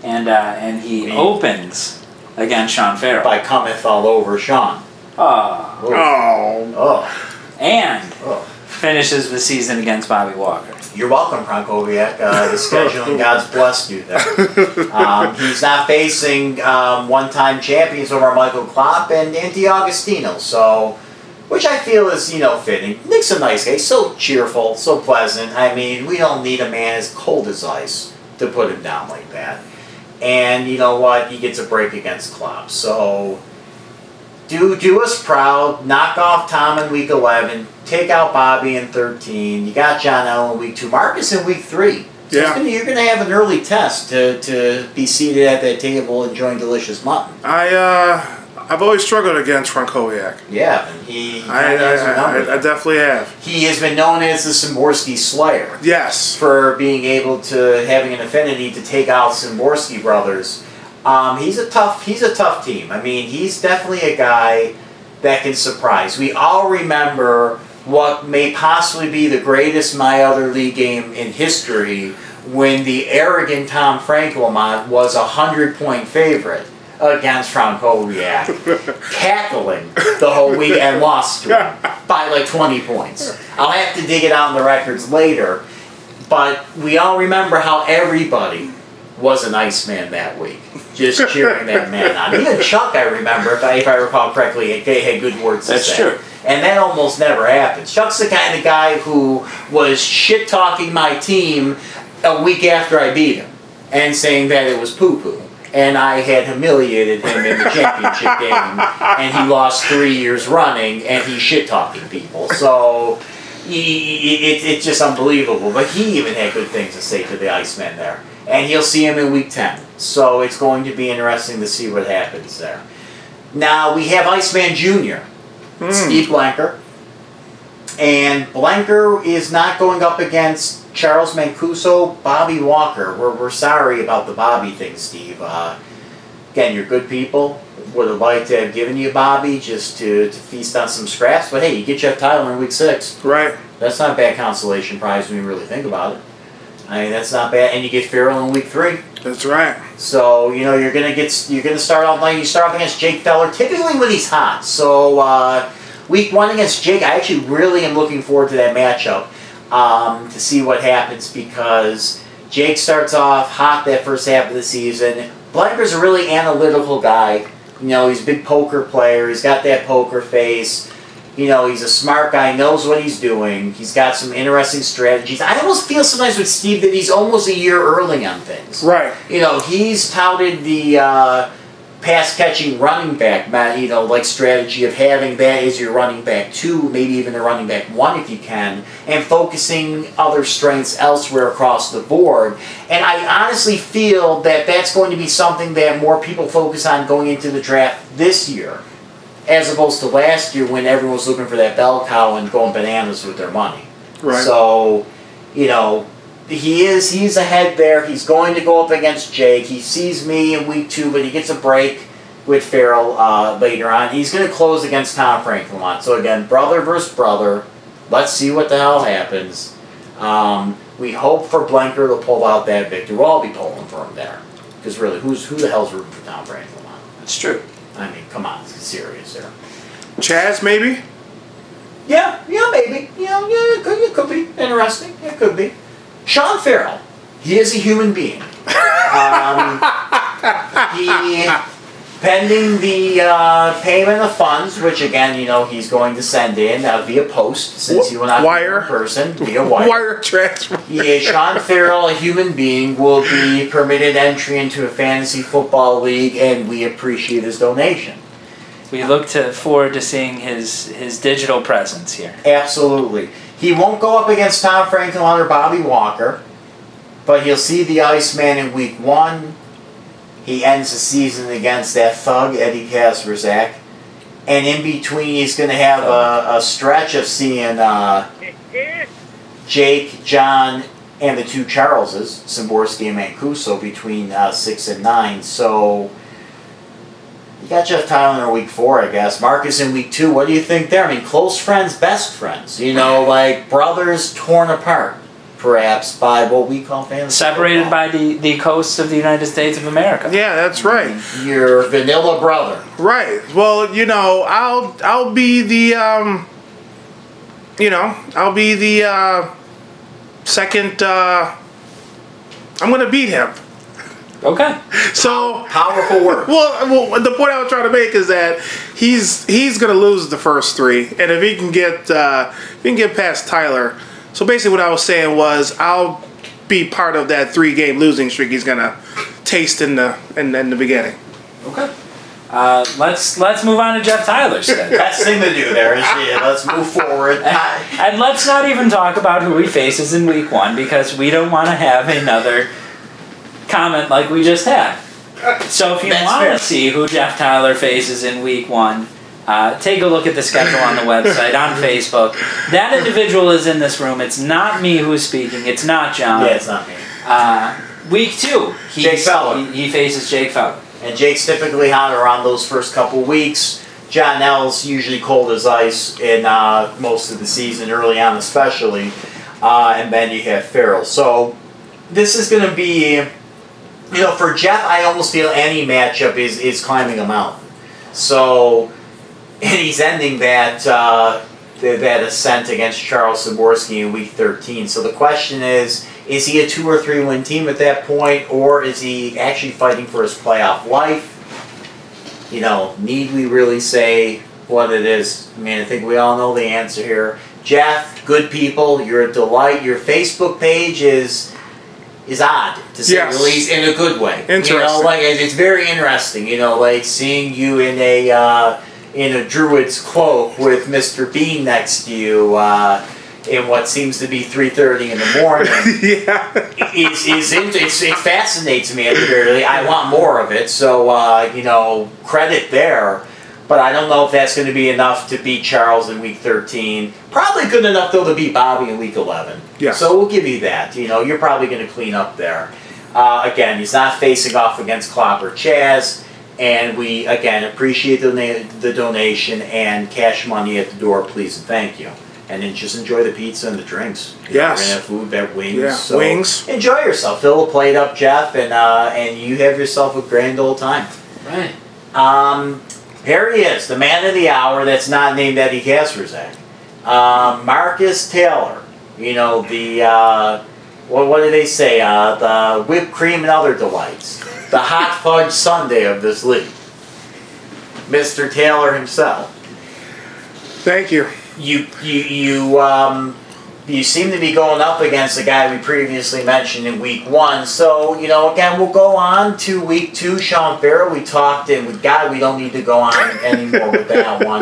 And uh, and he Me. opens against Sean Farrell. By cometh all over Sean. Oh. Oh. oh. And oh. finishes the season against Bobby Walker. You're welcome, Frankowiak. Uh, the scheduling God's blessed you there. Um, he's not facing um, one-time champions over Michael Klopp and Andy D'Agostino, so... Which I feel is, you know, fitting. Nick's a nice guy. He's so cheerful, so pleasant. I mean, we don't need a man as cold as ice to put him down like that. And you know what? He gets a break against Klopp. So, do do us proud. Knock off Tom in week eleven. Take out Bobby in thirteen. You got John L in week two. Marcus in week three. So yeah. Gonna, you're going to have an early test to, to be seated at that table enjoying delicious mutton. I, uh... I've always struggled against Frankowiak. Yeah, he. I, I, I, I definitely have. He has been known as the Szymborski Slayer. Yes. For being able to having an affinity to take out Szymborski brothers. Um, he's a tough. He's a tough team. I mean, he's definitely a guy that can surprise. We all remember what may possibly be the greatest My Other League game in history, when the arrogant Tom Frankelmont was a hundred point favorite against Frankowiak, cackling the whole week, and lost to him by like twenty points. I'll have to dig it out in the records later, but we all remember how everybody was an Iceman that week, just cheering that man on. Even Chuck, I remember, if I, if I recall correctly, they had good words to That's say. That's true. And that almost never happens. Chuck's the kind of guy who was shit-talking my team a week after I beat him, and saying that it was poo-poo. And I had humiliated him in the championship game, and he lost three years running, and he's shit-talking people. So he, it, it's just unbelievable. But he even had good things to say to the Iceman there. And he'll see him in week ten. So it's going to be interesting to see what happens there. Now, we have Iceman Junior, mm. Steve Blanker. And Blanker is not going up against Charles Mancuso, Bobby Walker. We're, we're sorry about the Bobby thing, Steve. Uh, again, you're good people. Would have liked to have given you Bobby just to, to feast on some scraps. But hey, you get Jeff Tyler in week six. Right. That's not a bad consolation prize when you really think about it. I mean, that's not bad. And you get Farrell in week three. That's right. So, you know, you're going to get you're going to start off like you start off against Jake Feller, typically when he's hot. So, uh... Week one against Jake, I actually really am looking forward to that matchup um, to see what happens, because Jake starts off hot that first half of the season. Blanker's a really analytical guy. You know, he's a big poker player. He's got that poker face. You know, he's a smart guy, knows what he's doing. He's got some interesting strategies. I almost feel sometimes with Steve that he's almost a year early on things. Right. You know, he's touted the... Uh, pass-catching running back, man, you know, like strategy of having that as your running back two, maybe even a running back one if you can, and focusing other strengths elsewhere across the board. And I honestly feel that that's going to be something that more people focus on going into the draft this year, as opposed to last year when everyone was looking for that bell cow and going bananas with their money. Right. So, you know... He is, he's ahead there. He's going to go up against Jake. He sees me in week two, but he gets a break with Farrell uh, later on. He's going to close against Tom Frankelmont. So again, brother versus brother. Let's see what the hell happens. Um, we hope for Blanker to pull out that victory. We'll all be pulling for him there. Because really, who's who the hell's rooting for Tom Frankelmont? That's true. I mean, come on. It's serious there. Chaz, maybe? Yeah, yeah, maybe. Yeah, yeah, it could, it could be. Interesting. It could be. Sean Farrell, he is a human being. Um, he, pending the uh, payment of funds, which again, you know, he's going to send in uh, via post, since you and I are in person, via wire. Wire transfer. Yeah, Sean Farrell, a human being, will be permitted entry into a fantasy football league, and we appreciate his donation. we look to forward to seeing his his digital presence here. Absolutely. He won't go up against Tom Frankelmont or Bobby Walker, but he'll see the Iceman in week one. He ends the season against that thug, Eddie Kasperzak. And in between, he's going to have a, a stretch of seeing uh, Jake, John, and the two Charleses, Szymborski and Mancuso, between uh, six and nine. So you got Jeff Tyler in week four, I guess. Marcus in week two. What do you think there? I mean, close friends, best friends. You know, like brothers torn apart, perhaps, by what we call fantasy separated football. by the, the coasts of the United States of America. Yeah, that's right. Your vanilla brother. Right. Well, you know, I'll I'll be the um you know, I'll be the uh second uh I'm gonna beat him. Okay. So powerful work. Well, well, the point I was trying to make is that he's he's gonna lose the first three, and if he can get uh if he can get past Tyler. So basically what I was saying was I'll be part of that three-game losing streak he's gonna taste in the in, in the beginning. Okay. Uh, let's let's move on to Jeff Tyler's then. Best thing to do there is yeah, let's move forward. And, and let's not even talk about who he faces in week one, because we don't want to have another comment like we just had. So if you want to see who Jeff Tyler faces in week one, Uh, take a look at the schedule on the website, on Facebook. That individual is in this room. It's not me who's speaking. It's not John. Yeah, it's not me. Uh, week two, Jake Feller. He, he faces Jake Feller. And Jake's typically hot around those first couple weeks. John L's usually cold as ice in uh, most of the season, early on especially. Uh, and then you have Farrell. So this is going to be, you know, for Jeff, I almost feel any matchup is, is climbing a mountain. So... and he's ending that uh, th that ascent against Charles Szymborski in week thirteen. So the question is, is he a two or three win team at that point, or is he actually fighting for his playoff life? You know, need we really say what it is? I mean, I think we all know the answer here. Jeff, good people, you're a delight. Your Facebook page is is odd, to say yes. the least, in a good way. Interesting. You know, like, it's very interesting, you know, like seeing you in a... Uh, in a druid's cloak with Mister Bean next to you uh, in what seems to be three thirty in the morning. Yeah. It's, it's, it's, it fascinates me. I want more of it, so, uh, you know, credit there. But I don't know if that's going to be enough to beat Charles in week thirteen. Probably good enough, though, to beat Bobby in week eleven. Yeah. So we'll give you that. You know, you're probably going to clean up there. Uh, again, he's not facing off against Klopp or Chaz. And we, again, appreciate the, the donation and cash money at the door, please and thank you. And then just enjoy the pizza and the drinks. You yes. We're going to have food, wings. Yeah. So wings. Enjoy yourself. Fill a plate up, Jeff, and uh, and you have yourself a grand old time. Right. Um, here he is, the man of the hour that's not named Eddie Kasperzak. Uh, Marcus Taylor. You know, the, uh, what, what do they say? Uh, the whipped cream and other delights. The hot fudge sundae of this league. Mister Taylor himself. Thank you. You you you um you seem to be going up against the guy we previously mentioned in week one. So, you know, again, we'll go on to week two, Sean Farrell. We talked and with God, we don't need to go on anymore with that one.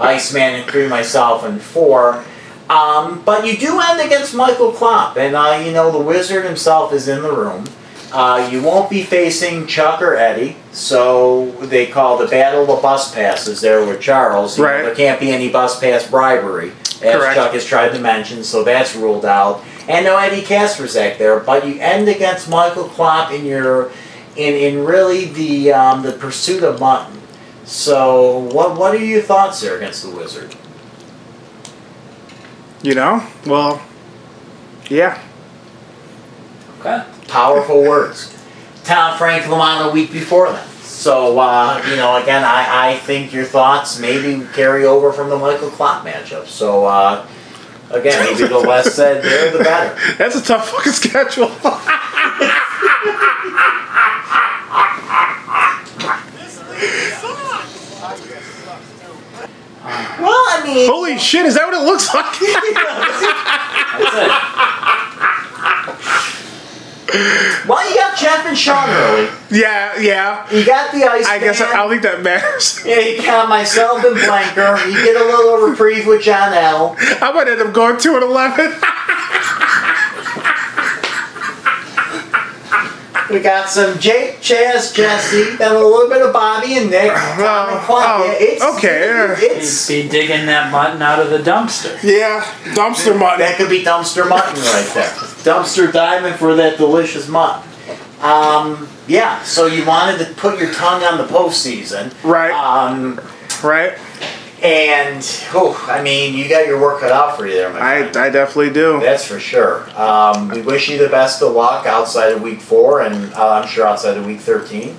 Iceman and three, myself and four. Um, but you do end against Michael Klopp, and uh, you know, the wizard himself is in the room. Uh, you won't be facing Chuck or Eddie, so they call the battle of bus passes there with Charles. You right. know, there can't be any bus pass bribery, as Correct. Chuck has tried to mention, so that's ruled out. And no Eddie Kasperzak there, but you end against Michael Klopp in your, in in really the um, the pursuit of mutton. So what what are your thoughts there against the Wizard? You know, well, yeah. Okay. Powerful words. Tom Frankelmont a week before that. So, uh, you know, again, I, I think your thoughts maybe carry over from the Michael Klopp matchup. So, uh, again, maybe the less said there, the better. That's a tough fucking schedule. Well, I mean... holy shit, is that what it looks like? That's it. Well, you got Jeff half and Sean early. Yeah, yeah. He got the ice I band. Guess I, I don't think that matters. Yeah, he got myself and Blanker. He did a little reprieve with John L. I might end up going two and eleven. We got some Jake, Chaz, Jesse, then a little bit of Bobby and Nick. Tom and Clark. Oh, yeah, it's, okay. It's be digging that mutton out of the dumpster. Yeah, dumpster mutton. That could be dumpster mutton right there. Dumpster diving for that delicious mutton. Um, yeah, so you wanted to put your tongue on the postseason. Right. Um, right. And, oh, I mean, you got your work cut out for you there, my friend. I, I definitely do. That's for sure. Um, we wish you the best of luck outside of week four and uh, I'm sure outside of week thirteen.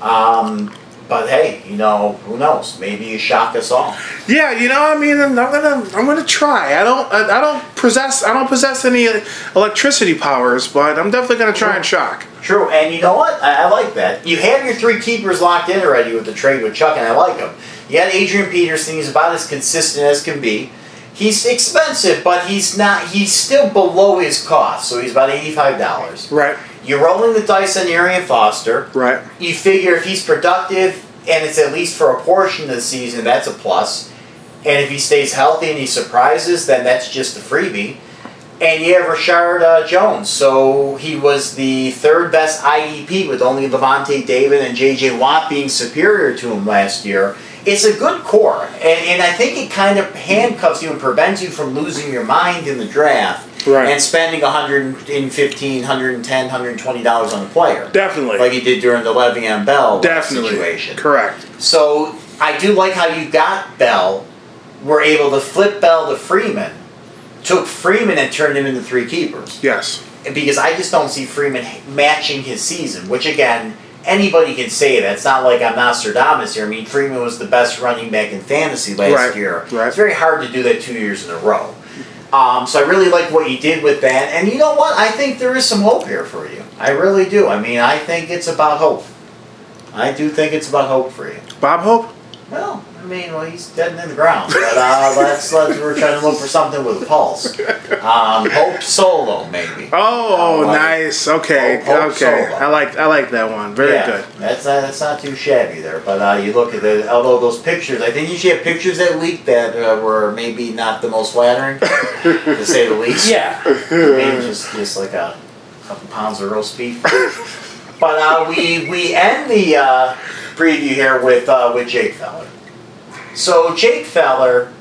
Um, but, hey, you know, who knows? Maybe you shock us all. Yeah, you know, I mean, I'm going to I'm gonna try. I don't I, I don't possess I don't possess any electricity powers, but I'm definitely going to try True. and shock. True, and you know what? I, I like that. You have your three keepers locked in already with the trade with Chuck, and I like them. You got Adrian Peterson. He's about as consistent as can be. He's expensive, but he's not. He's still below his cost, so he's about eighty-five dollars. Right. You're rolling the dice on Arian Foster. Right. You figure if he's productive and it's at least for a portion of the season, that's a plus. And if he stays healthy and he surprises, then that's just a freebie. And you have Rashard uh, Jones. So he was the third best I D P with only Levante David and J J. Watt being superior to him last year. It's a good core, and, and I think it kind of handcuffs you and prevents you from losing your mind in the draft right. and spending one hundred fifteen, one hundred ten, one hundred twenty dollars on a player. Definitely. Like you did during the Le'Veon Bell Definitely. situation. Correct. So I do like how you got Bell, were able to flip Bell to Freeman, took Freeman and turned him into three keepers. Yes. Because I just don't see Freeman matching his season, which again... Anybody can say that. It's not like I'm Nostradamus here. I mean, Freeman was the best running back in fantasy last right, year. Right. It's very hard to do that two years in a row. Um, so I really like what you did with that. And you know what? I think there is some hope here for you. I really do. I mean, I think it's about hope. I do think it's about hope for you. Bob Hope? Well, I mean, well, he's dead in the ground. But uh, let's, let's, we're trying to look for something with a pulse. Um, Hope Solo, maybe. Oh, uh, like nice. Okay, Hope, Hope okay. Solo. I like, I like that one. Very yeah, good. That's not, that's not too shabby there. But uh, you look at the, although those pictures, I think you should have pictures that leaked that uh, were maybe not the most flattering, to say the least. Yeah. Maybe just, just like a couple pounds of roast beef. But uh, we we end the uh, preview here with uh, with Jake Feller. So Jake Feller,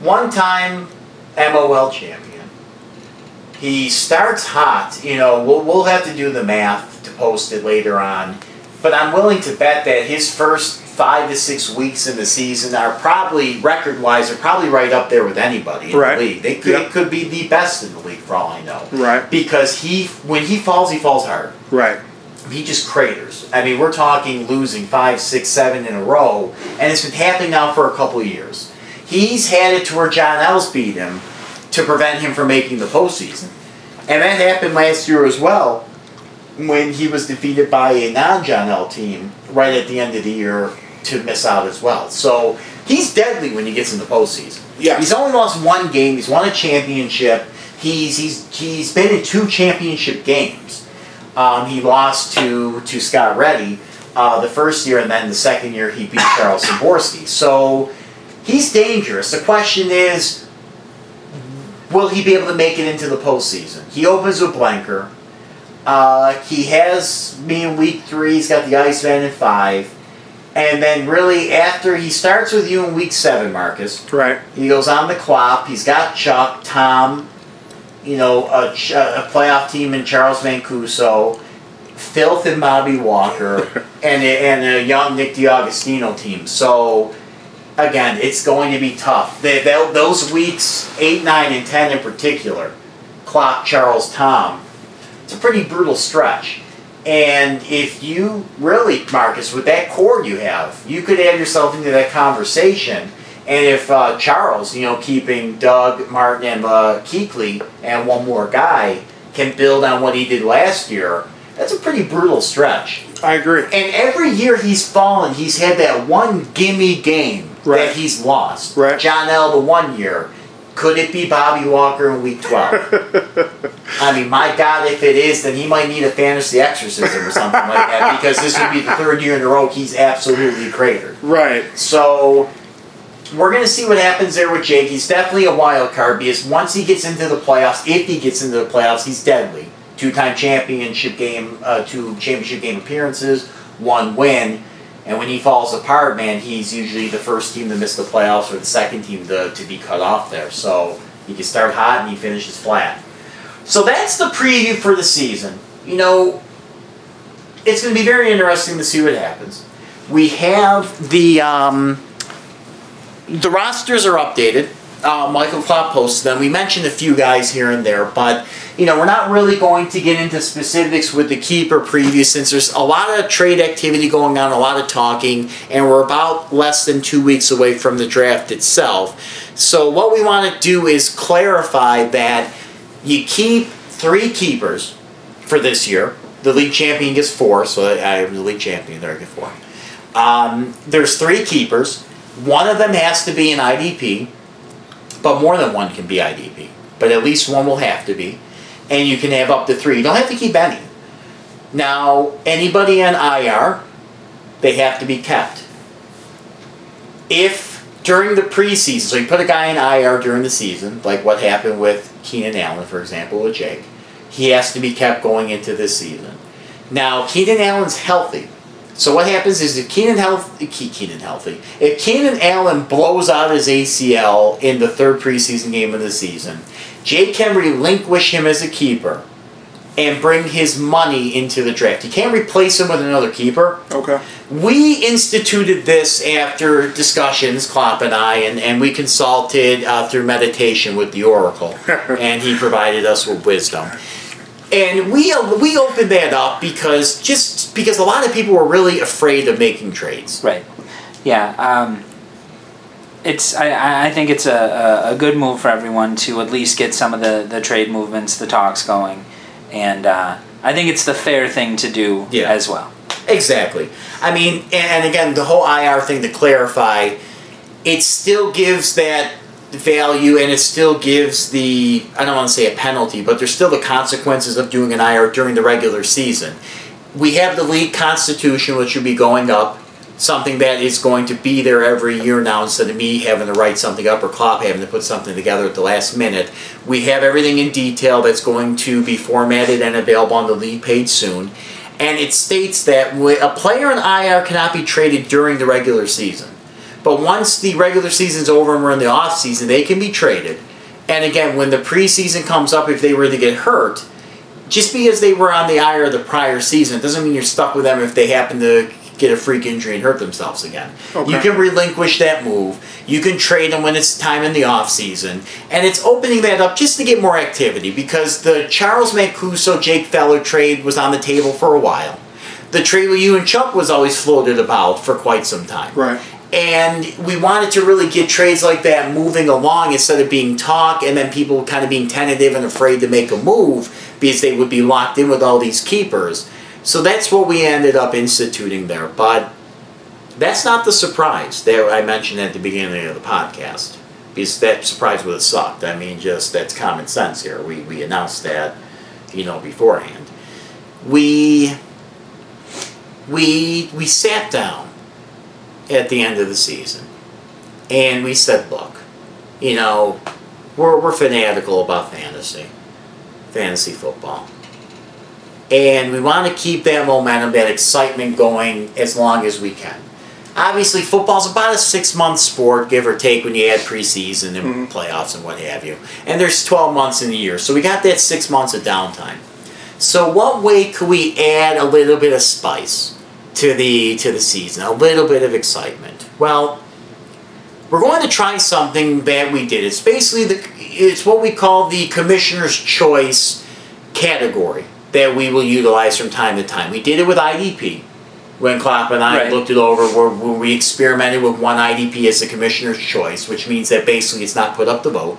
one-time M O L champion. He starts hot. You know, we'll we'll have to do the math to post it later on. But I'm willing to bet that his first five to six weeks in the season are probably record-wise are probably right up there with anybody in right. the league. They could yep. it could be the best in the league for all I know. Right. Because he when he falls, he falls hard. Right. He just craters. I mean, we're talking losing five, six, seven in a row, and it's been happening now for a couple of years. He's had it to where John L's beat him to prevent him from making the postseason. And that happened last year as well when he was defeated by a non-John L team right at the end of the year to miss out as well. So he's deadly when he gets in the postseason. Yeah. He's only lost one game. He's won a championship. He's, he's, he's been in two championship games. Um, he lost to, to Scott Reddy uh, the first year, and then the second year he beat Charles Szymborski. So he's dangerous. The question is, will he be able to make it into the postseason? He opens with Blanker. Uh, he has me in week three. He's got the ice man in five. And then really after, he starts with you in week seven, Marcus. Right. He goes on the Klopp. He's got Chuck, Tom, you know, a, a playoff team in Charles Mancuso, Filth and Bobby Walker, and, a, and a young Nick D'Agostino team. So, again, it's going to be tough. They, those weeks, eight, nine, and ten in particular, Klopp, Charles, Tom, it's a pretty brutal stretch. And if you really, Marcus, with that core you have, you could add yourself into that conversation. And if uh, Charles, you know, keeping Doug, Martin, and uh, Kuechly, and one more guy, can build on what he did last year, that's a pretty brutal stretch. I agree. And every year he's fallen, he's had that one gimme game right. that he's lost. Right. John L. the one year. Could it be Bobby Walker in week twelve? I mean, my God, if it is, then he might need a fantasy exorcism or something like that, because this would be the third year in a row he's absolutely cratered. Right. So we're going to see what happens there with Jake. He's definitely a wild card because once he gets into the playoffs, if he gets into the playoffs, he's deadly. Two-time championship game, uh, two championship game appearances, one win. And when he falls apart, man, he's usually the first team to miss the playoffs or the second team to, to be cut off there. So he can start hot and he finishes flat. So that's the preview for the season. You know, it's going to be very interesting to see what happens. We have the... Um, the rosters are updated. Uh, Michael Klopp posted them. We mentioned a few guys here and there, but you know, we're not really going to get into specifics with the keeper preview since there's a lot of trade activity going on, a lot of talking, and we're about less than two weeks away from the draft itself. So what we want to do is clarify that you keep three keepers for this year. The league champion gets four, so I'm the league champion there, I get four. Um, there's three keepers. One of them has to be an I D P, but more than one can be I D P. But at least one will have to be. And you can have up to three. You don't have to keep any. Now, anybody on I R, they have to be kept. If during the preseason, so you put a guy on I R during the season, like what happened with Keenan Allen, for example, with Jake, he has to be kept going into this season. Now, Keenan Allen's healthy. So what happens is if Keenan health, Keenan healthy, if Keenan Allen blows out his A C L in the third preseason game of the season, Jake can relinquish him as a keeper and bring his money into the draft. You can't replace him with another keeper. Okay. We instituted this after discussions, Klopp and I, and, and we consulted uh, through meditation with the Oracle, and he provided us with wisdom. And we we opened that up because just because a lot of people were really afraid of making trades. Right. Yeah. Um, it's I, I think it's a, a good move for everyone to at least get some of the, the trade movements, the talks going. And uh, I think it's the fair thing to do yeah. as well. Exactly. I mean, and again, the whole I R thing, to clarify, it still gives that value, and it still gives the, I don't want to say a penalty, but there's still the consequences of doing an I R during the regular season. We have the league constitution, which will be going up, something that is going to be there every year now instead of me having to write something up or Klopp having to put something together at the last minute. We have everything in detail that's going to be formatted and available on the league page soon, and it states that a player in I R cannot be traded during the regular season. But once the regular season's over and we're in the offseason, they can be traded. And again, when the preseason comes up, if they were to get hurt, just because they were on the I R the prior season, it doesn't mean you're stuck with them if they happen to get a freak injury and hurt themselves again. Okay. You can relinquish that move. You can trade them when it's time in the offseason. And it's opening that up just to get more activity because the Charles Mancuso, Jake Feller trade was on the table for a while. The trade with you and Chuck was always floated about for quite some time. Right. And we wanted to really get trades like that moving along instead of being talk and then people kind of being tentative and afraid to make a move because they would be locked in with all these keepers. So that's what we ended up instituting there. But that's not the surprise that I mentioned at the beginning of the podcast, because that surprise would have sucked. I mean, just that's common sense here. We, we announced that, you know, beforehand. We, we, we sat down at the end of the season, and we said, look, you know, we're, we're fanatical about fantasy, fantasy football, and we want to keep that momentum, that excitement going as long as we can. Obviously, football's about a six-month sport, give or take, when you add preseason and mm-hmm. playoffs and what have you, and there's twelve months in the year, so we got that six months of downtime. So what way could we add a little bit of spice to the to the season, a little bit of excitement? Well, we're going to try something that we did. It's basically the it's what we call the Commissioner's Choice category that we will utilize from time to time. We did it with I D P when Klopp and I right. looked it over, where we experimented with one I D P as the Commissioner's Choice, which means that basically it's not put up to vote.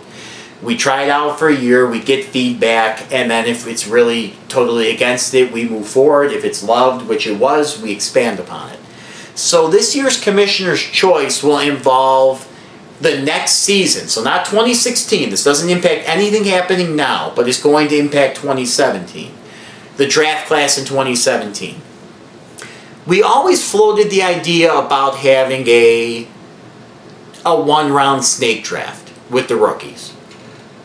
We try it out for a year, we get feedback, and then if it's really totally against it, we move forward. If it's loved, which it was, we expand upon it. So this year's Commissioner's Choice will involve the next season. So not twenty sixteen. This doesn't impact anything happening now, but it's going to impact twenty seventeen. The draft class in twenty seventeen. We always floated the idea about having a, a one-round snake draft with the rookies.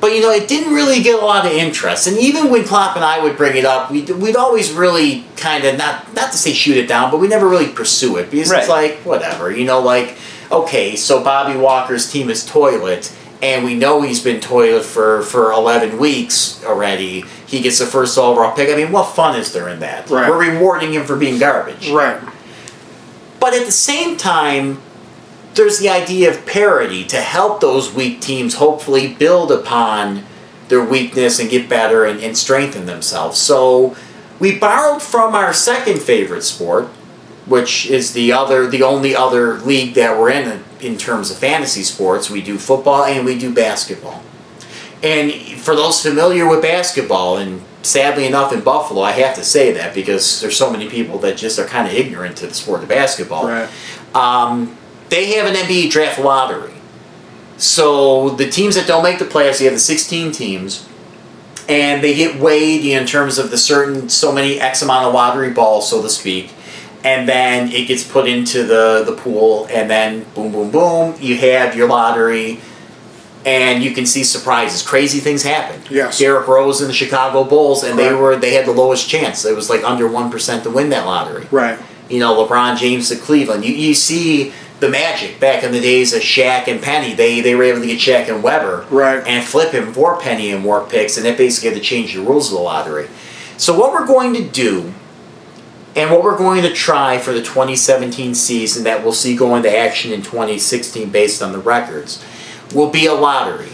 But, you know, it didn't really get a lot of interest. And even when Klopp and I would bring it up, we'd, we'd always really kind of, not not to say shoot it down, but we never really pursue it. Because right. It's like, whatever. You know, like, okay, so Bobby Walker's team is toilet, and we know he's been toilet for, for eleven weeks already. He gets the first overall pick. I mean, what fun is there in that? Right. We're rewarding him for being garbage. Right. But at the same time, there's the idea of parity to help those weak teams hopefully build upon their weakness and get better and, and strengthen themselves. So we borrowed from our second favorite sport, which is the other, the only other league that we're in in terms of fantasy sports. We do football and we do basketball. And for those familiar with basketball, and sadly enough in Buffalo, I have to say that because there's so many people that just are kind of ignorant to the sport of basketball. Right. Um, they have an N B A draft lottery. So the teams that don't make the playoffs, you have the sixteen teams, and they get weighed, you know, in terms of the certain, so many X amount of lottery balls, so to speak. And then it gets put into the, the pool, and then boom, boom, boom, you have your lottery, and you can see surprises. Crazy things happen. Yes. Derrick Rose and the Chicago Bulls, and Correct. they were they had the lowest chance. It was like under one percent to win that lottery. Right. You know, LeBron James to Cleveland. You you see the magic back in the days of Shaq and Penny. They they were able to get Shaq and Weber. Right. And flip him for Penny and more picks, and that basically had to change the rules of the lottery. So what we're going to do, and what we're going to try for the twenty seventeen season that we'll see go into action in twenty sixteen based on the records, will be a lottery.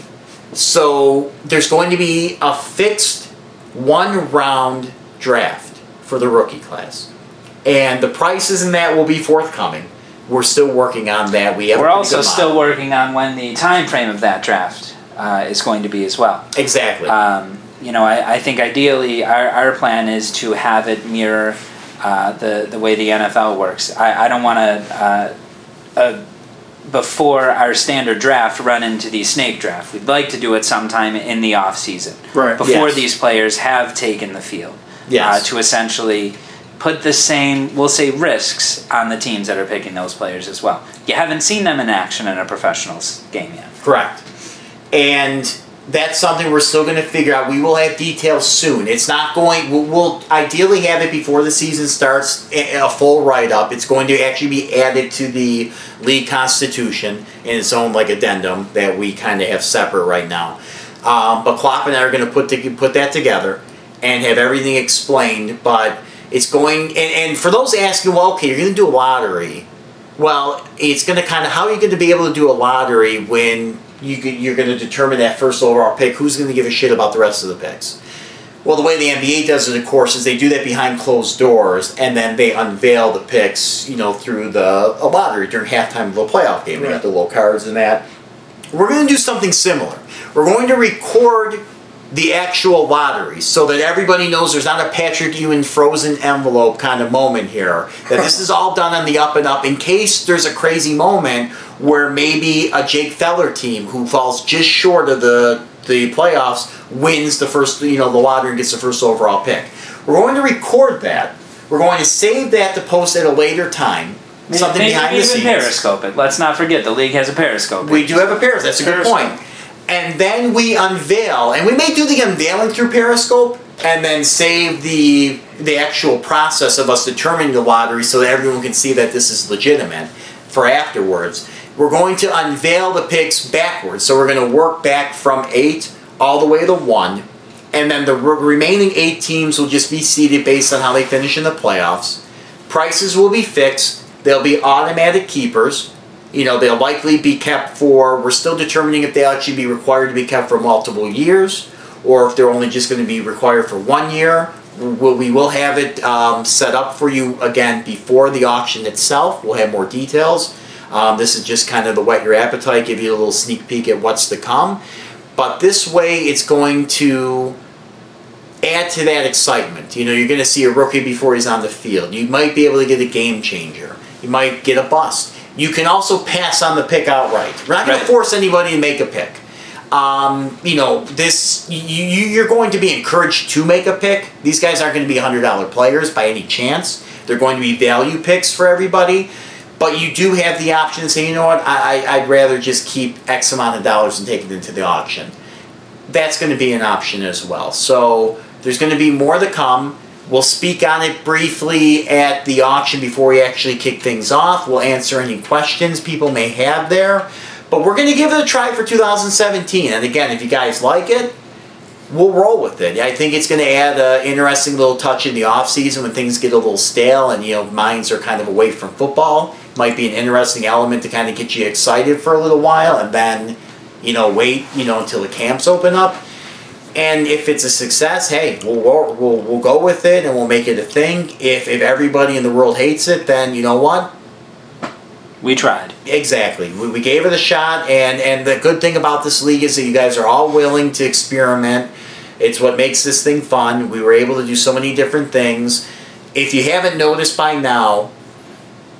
So there's going to be a fixed one-round draft for the rookie class. And the prices in that will be forthcoming. We're still working on that. We have we're also still working on when the time frame of that draft uh, is going to be as well. Exactly. Um, you know, I, I think ideally our, our plan is to have it mirror Uh, the the way the N F L works. I, I don't want to, uh, uh, before our standard draft, run into the snake draft. We'd like to do it sometime in the off season, right? Before yes. these players have taken the field, yes. uh, to essentially put the same, we'll say, risks on the teams that are picking those players as well. You haven't seen them in action in a professional game yet, correct? And that's something we're still going to figure out. We will have details soon. It's not going... We'll, we'll ideally have it before the season starts, a full write-up. It's going to actually be added to the league constitution in its own, like, addendum that we kind of have separate right now. Um, but Klopp and I are going to put to, put that together and have everything explained. But it's going... And, and for those asking, well, okay, you're going to do a lottery. Well, it's going to kind of... How are you going to be able to do a lottery when... You, you're going to determine that first overall pick. Who's going to give a shit about the rest of the picks? Well, the way the N B A does it, of course, is they do that behind closed doors, and then they unveil the picks, you know, through the a lottery during halftime of the playoff game. Right. They got the little cards and that. We're going to do something similar. We're going to record the actual lottery so that everybody knows there's not a Patrick Ewing frozen envelope kind of moment here. That this is all done on the up and up in case there's a crazy moment where maybe a Jake Feller team who falls just short of the the playoffs wins the first, you know, the lottery and gets the first overall pick. We're going to record that. We're going to save that to post at a later time. Maybe, Something maybe behind the scenes. Periscope it. Let's not forget the league has a Periscope. We do have a Periscope. That's a good point. And then we unveil, and we may do the unveiling through Periscope, and then save the the actual process of us determining the lottery so that everyone can see that this is legitimate for afterwards. We're going to unveil the picks backwards, so we're going to work back from eight all the way to one, and then the re- remaining eight teams will just be seeded based on how they finish in the playoffs. Prices will be fixed. They'll be automatic keepers. You know, they'll likely be kept for, we're still determining if they'll actually be required to be kept for multiple years or if they're only just going to be required for one year. We will have it um, set up for you, again, before the auction itself. We'll have more details. Um, this is just kind of the whet your appetite, give you a little sneak peek at what's to come. But this way, it's going to add to that excitement. You know, you're going to see a rookie before he's on the field. You might be able to get a game changer. You might get a bust. You can also pass on the pick outright. We're not going right. to force anybody to make a pick. Um, you know, this you, you're going to be encouraged to make a pick. These guys aren't going to be one hundred dollar players by any chance. They're going to be value picks for everybody. But you do have the option to say, you know what, I, I'd rather just keep X amount of dollars and take it into the auction. That's going to be an option as well. So there's going to be more to come. We'll speak on it briefly at the auction before we actually kick things off. We'll answer any questions people may have there. But we're going to give it a try for two thousand seventeen. And again, if you guys like it, we'll roll with it. I think it's going to add an interesting little touch in the offseason when things get a little stale and, you know, minds are kind of away from football. Might be an interesting element to kind of get you excited for a little while and then, you know, wait, you know, until the camps open up. And if it's a success, hey, we'll, we'll, we'll go with it and we'll make it a thing. If, if everybody in the world hates it, then you know what? We tried. Exactly. We, we gave it a shot. And, and the good thing about this league is that you guys are all willing to experiment. It's what makes this thing fun. We were able to do so many different things. If you haven't noticed by now,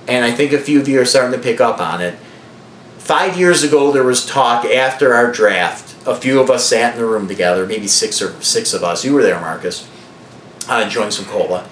and I think a few of you are starting to pick up on it, five years ago there was talk after our draft. A few of us sat in the room together, maybe six or six of us. You were there, Marcus. Uh, enjoying some cola.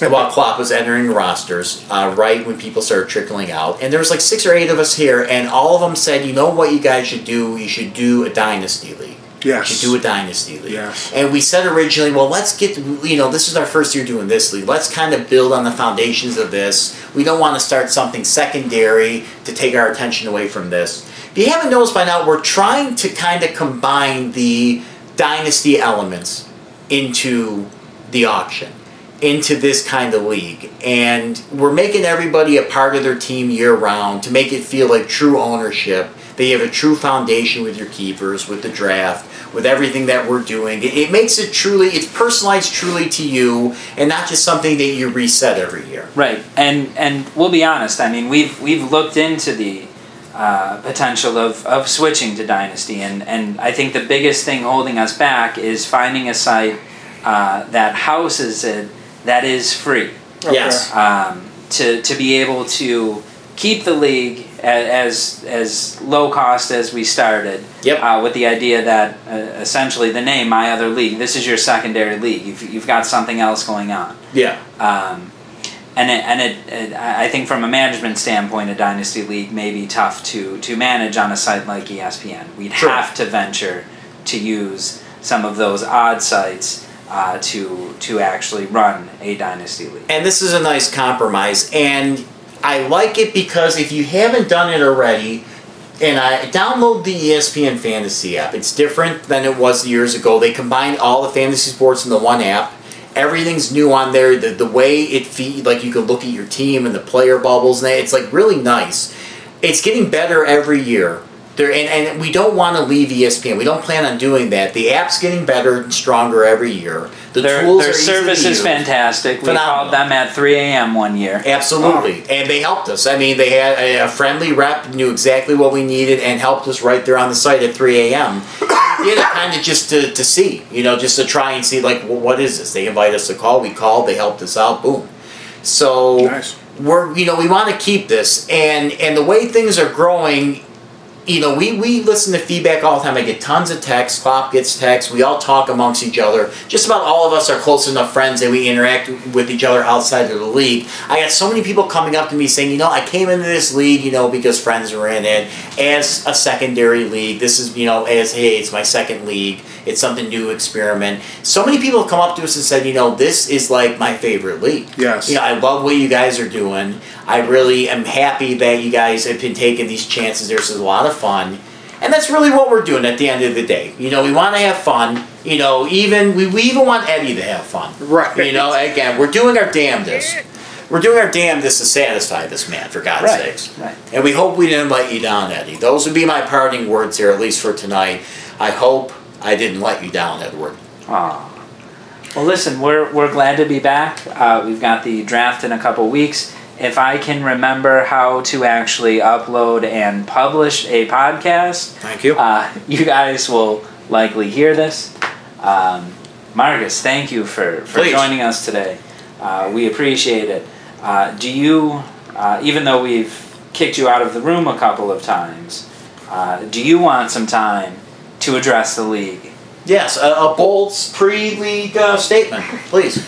While Klopp was entering rosters, uh, right when people started trickling out. And there was like six or eight of us here, and all of them said, you know what you guys should do? You should do a dynasty league. Yes. You should do a dynasty league. Yes. And we said originally, well, let's get, you know, this is our first year doing this league. Let's kind of build on the foundations of this. We don't want to start something secondary to take our attention away from this. If you haven't noticed by now, we're trying to kind of combine the dynasty elements into the auction, into this kind of league. And we're making everybody a part of their team year-round to make it feel like true ownership. They have a true foundation with your keepers, with the draft, with everything that we're doing. It, it makes it truly, it's personalized truly to you and not just something that you reset every year. Right. And and we'll be honest, I mean, we've, we've looked into the Uh, potential of, of switching to Dynasty, and, and I think the biggest thing holding us back is finding a site uh, that houses it that is free. Okay. Yes. Um, to, to be able to keep the league as, as low cost as we started. Yep. Uh, with the idea that uh, essentially the name, My Other League, this is your secondary league. You've, you've got something else going on. Yeah. Um, And it, and it, it, I think from a management standpoint, a dynasty league may be tough to, to manage on a site like E S P N. We'd sure. have to venture to use some of those odd sites uh, to to actually run a dynasty league. And this is a nice compromise. And I like it because if you haven't done it already, and I download the E S P N Fantasy app. It's different than it was years ago. They combined all the fantasy sports into one app. Everything's new on there. The, the way it feed, like you can look at your team and the player bubbles, and it's like really nice. It's getting better every year. There, and, and we don't want to leave E S P N. We don't plan on doing that. The app's getting better and stronger every year. The their, tools their are service is fantastic. Phenomenal. We called them at three a m one year. Absolutely. Oh. And they helped us. I mean, they had a, a friendly rep, knew exactly what we needed, and helped us right there on the site at three a m You know, kind of just to, to see, you know, just to try and see, like, well, what is this? They invite us to call. We called. They helped us out. Boom. So nice. We're, you know, we want to keep this. And, and the way things are growing, you know, we, we listen to feedback all the time. I get tons of texts. Klopp gets texts. We all talk amongst each other. Just about all of us are close enough friends that we interact with each other outside of the league. I got so many people coming up to me saying, you know, I came into this league, you know, because friends were in it, as a secondary league. This is, you know, as, hey, it's my second league. It's something new to experiment. So many people have come up to us and said, you know, this is like my favorite league. Yes. You know, I love what you guys are doing. I really am happy that you guys have been taking these chances. There's a lot of fun. And that's really what we're doing at the end of the day. You know, we want to have fun. You know, even we, we even want Eddie to have fun. Right. You know, again, we're doing our damnedest. We're doing our damnedest to satisfy this man, for God's right. sakes. Right. And we hope we didn't let you down, Eddie. Those would be my parting words here, at least for tonight. I hope I didn't let you down, Edward. Aw. Well, listen, we're we're glad to be back. Uh, we've got the draft in a couple weeks. If I can remember how to actually upload and publish a podcast, thank you. Uh, you guys will likely hear this. Um, Marcus, thank you for, for joining us today. Uh, we appreciate it. Uh, do you, uh, even though we've kicked you out of the room a couple of times. Uh, do you want some time to address the league? Yes, a, a bold pre-league uh, statement, please.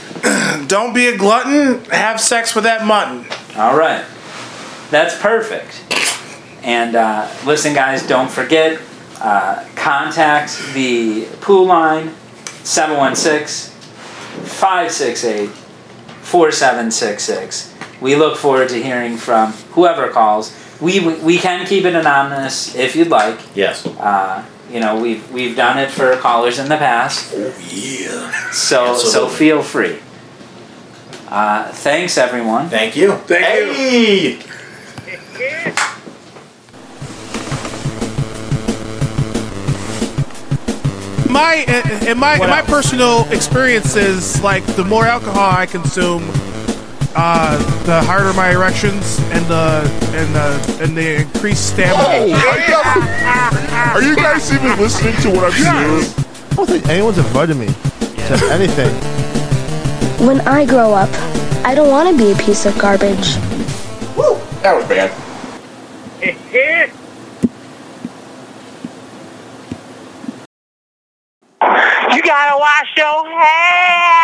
Don't be a glutton. Have sex with that mutton. All right. That's perfect. And uh, listen, guys, don't forget, uh, contact the pool line, seven one six, five six eight, four seven six six. We look forward to hearing from whoever calls. We we can keep it anonymous if you'd like. Yes. Uh, you know, we've we've done it for callers in the past. Oh yeah. So Absolutely. so feel free. Uh, thanks everyone. Thank you. Thank hey. you. My in my in my personal experiences, like the more alcohol I consume, Uh, the harder my erections and the and the and the increased stamina. Oh, I got, are you guys even listening to what I'm yes. saying? I don't think anyone's invited me to anything. When I grow up, I don't want to be a piece of garbage. Woo! That was bad. You gotta wash your hands.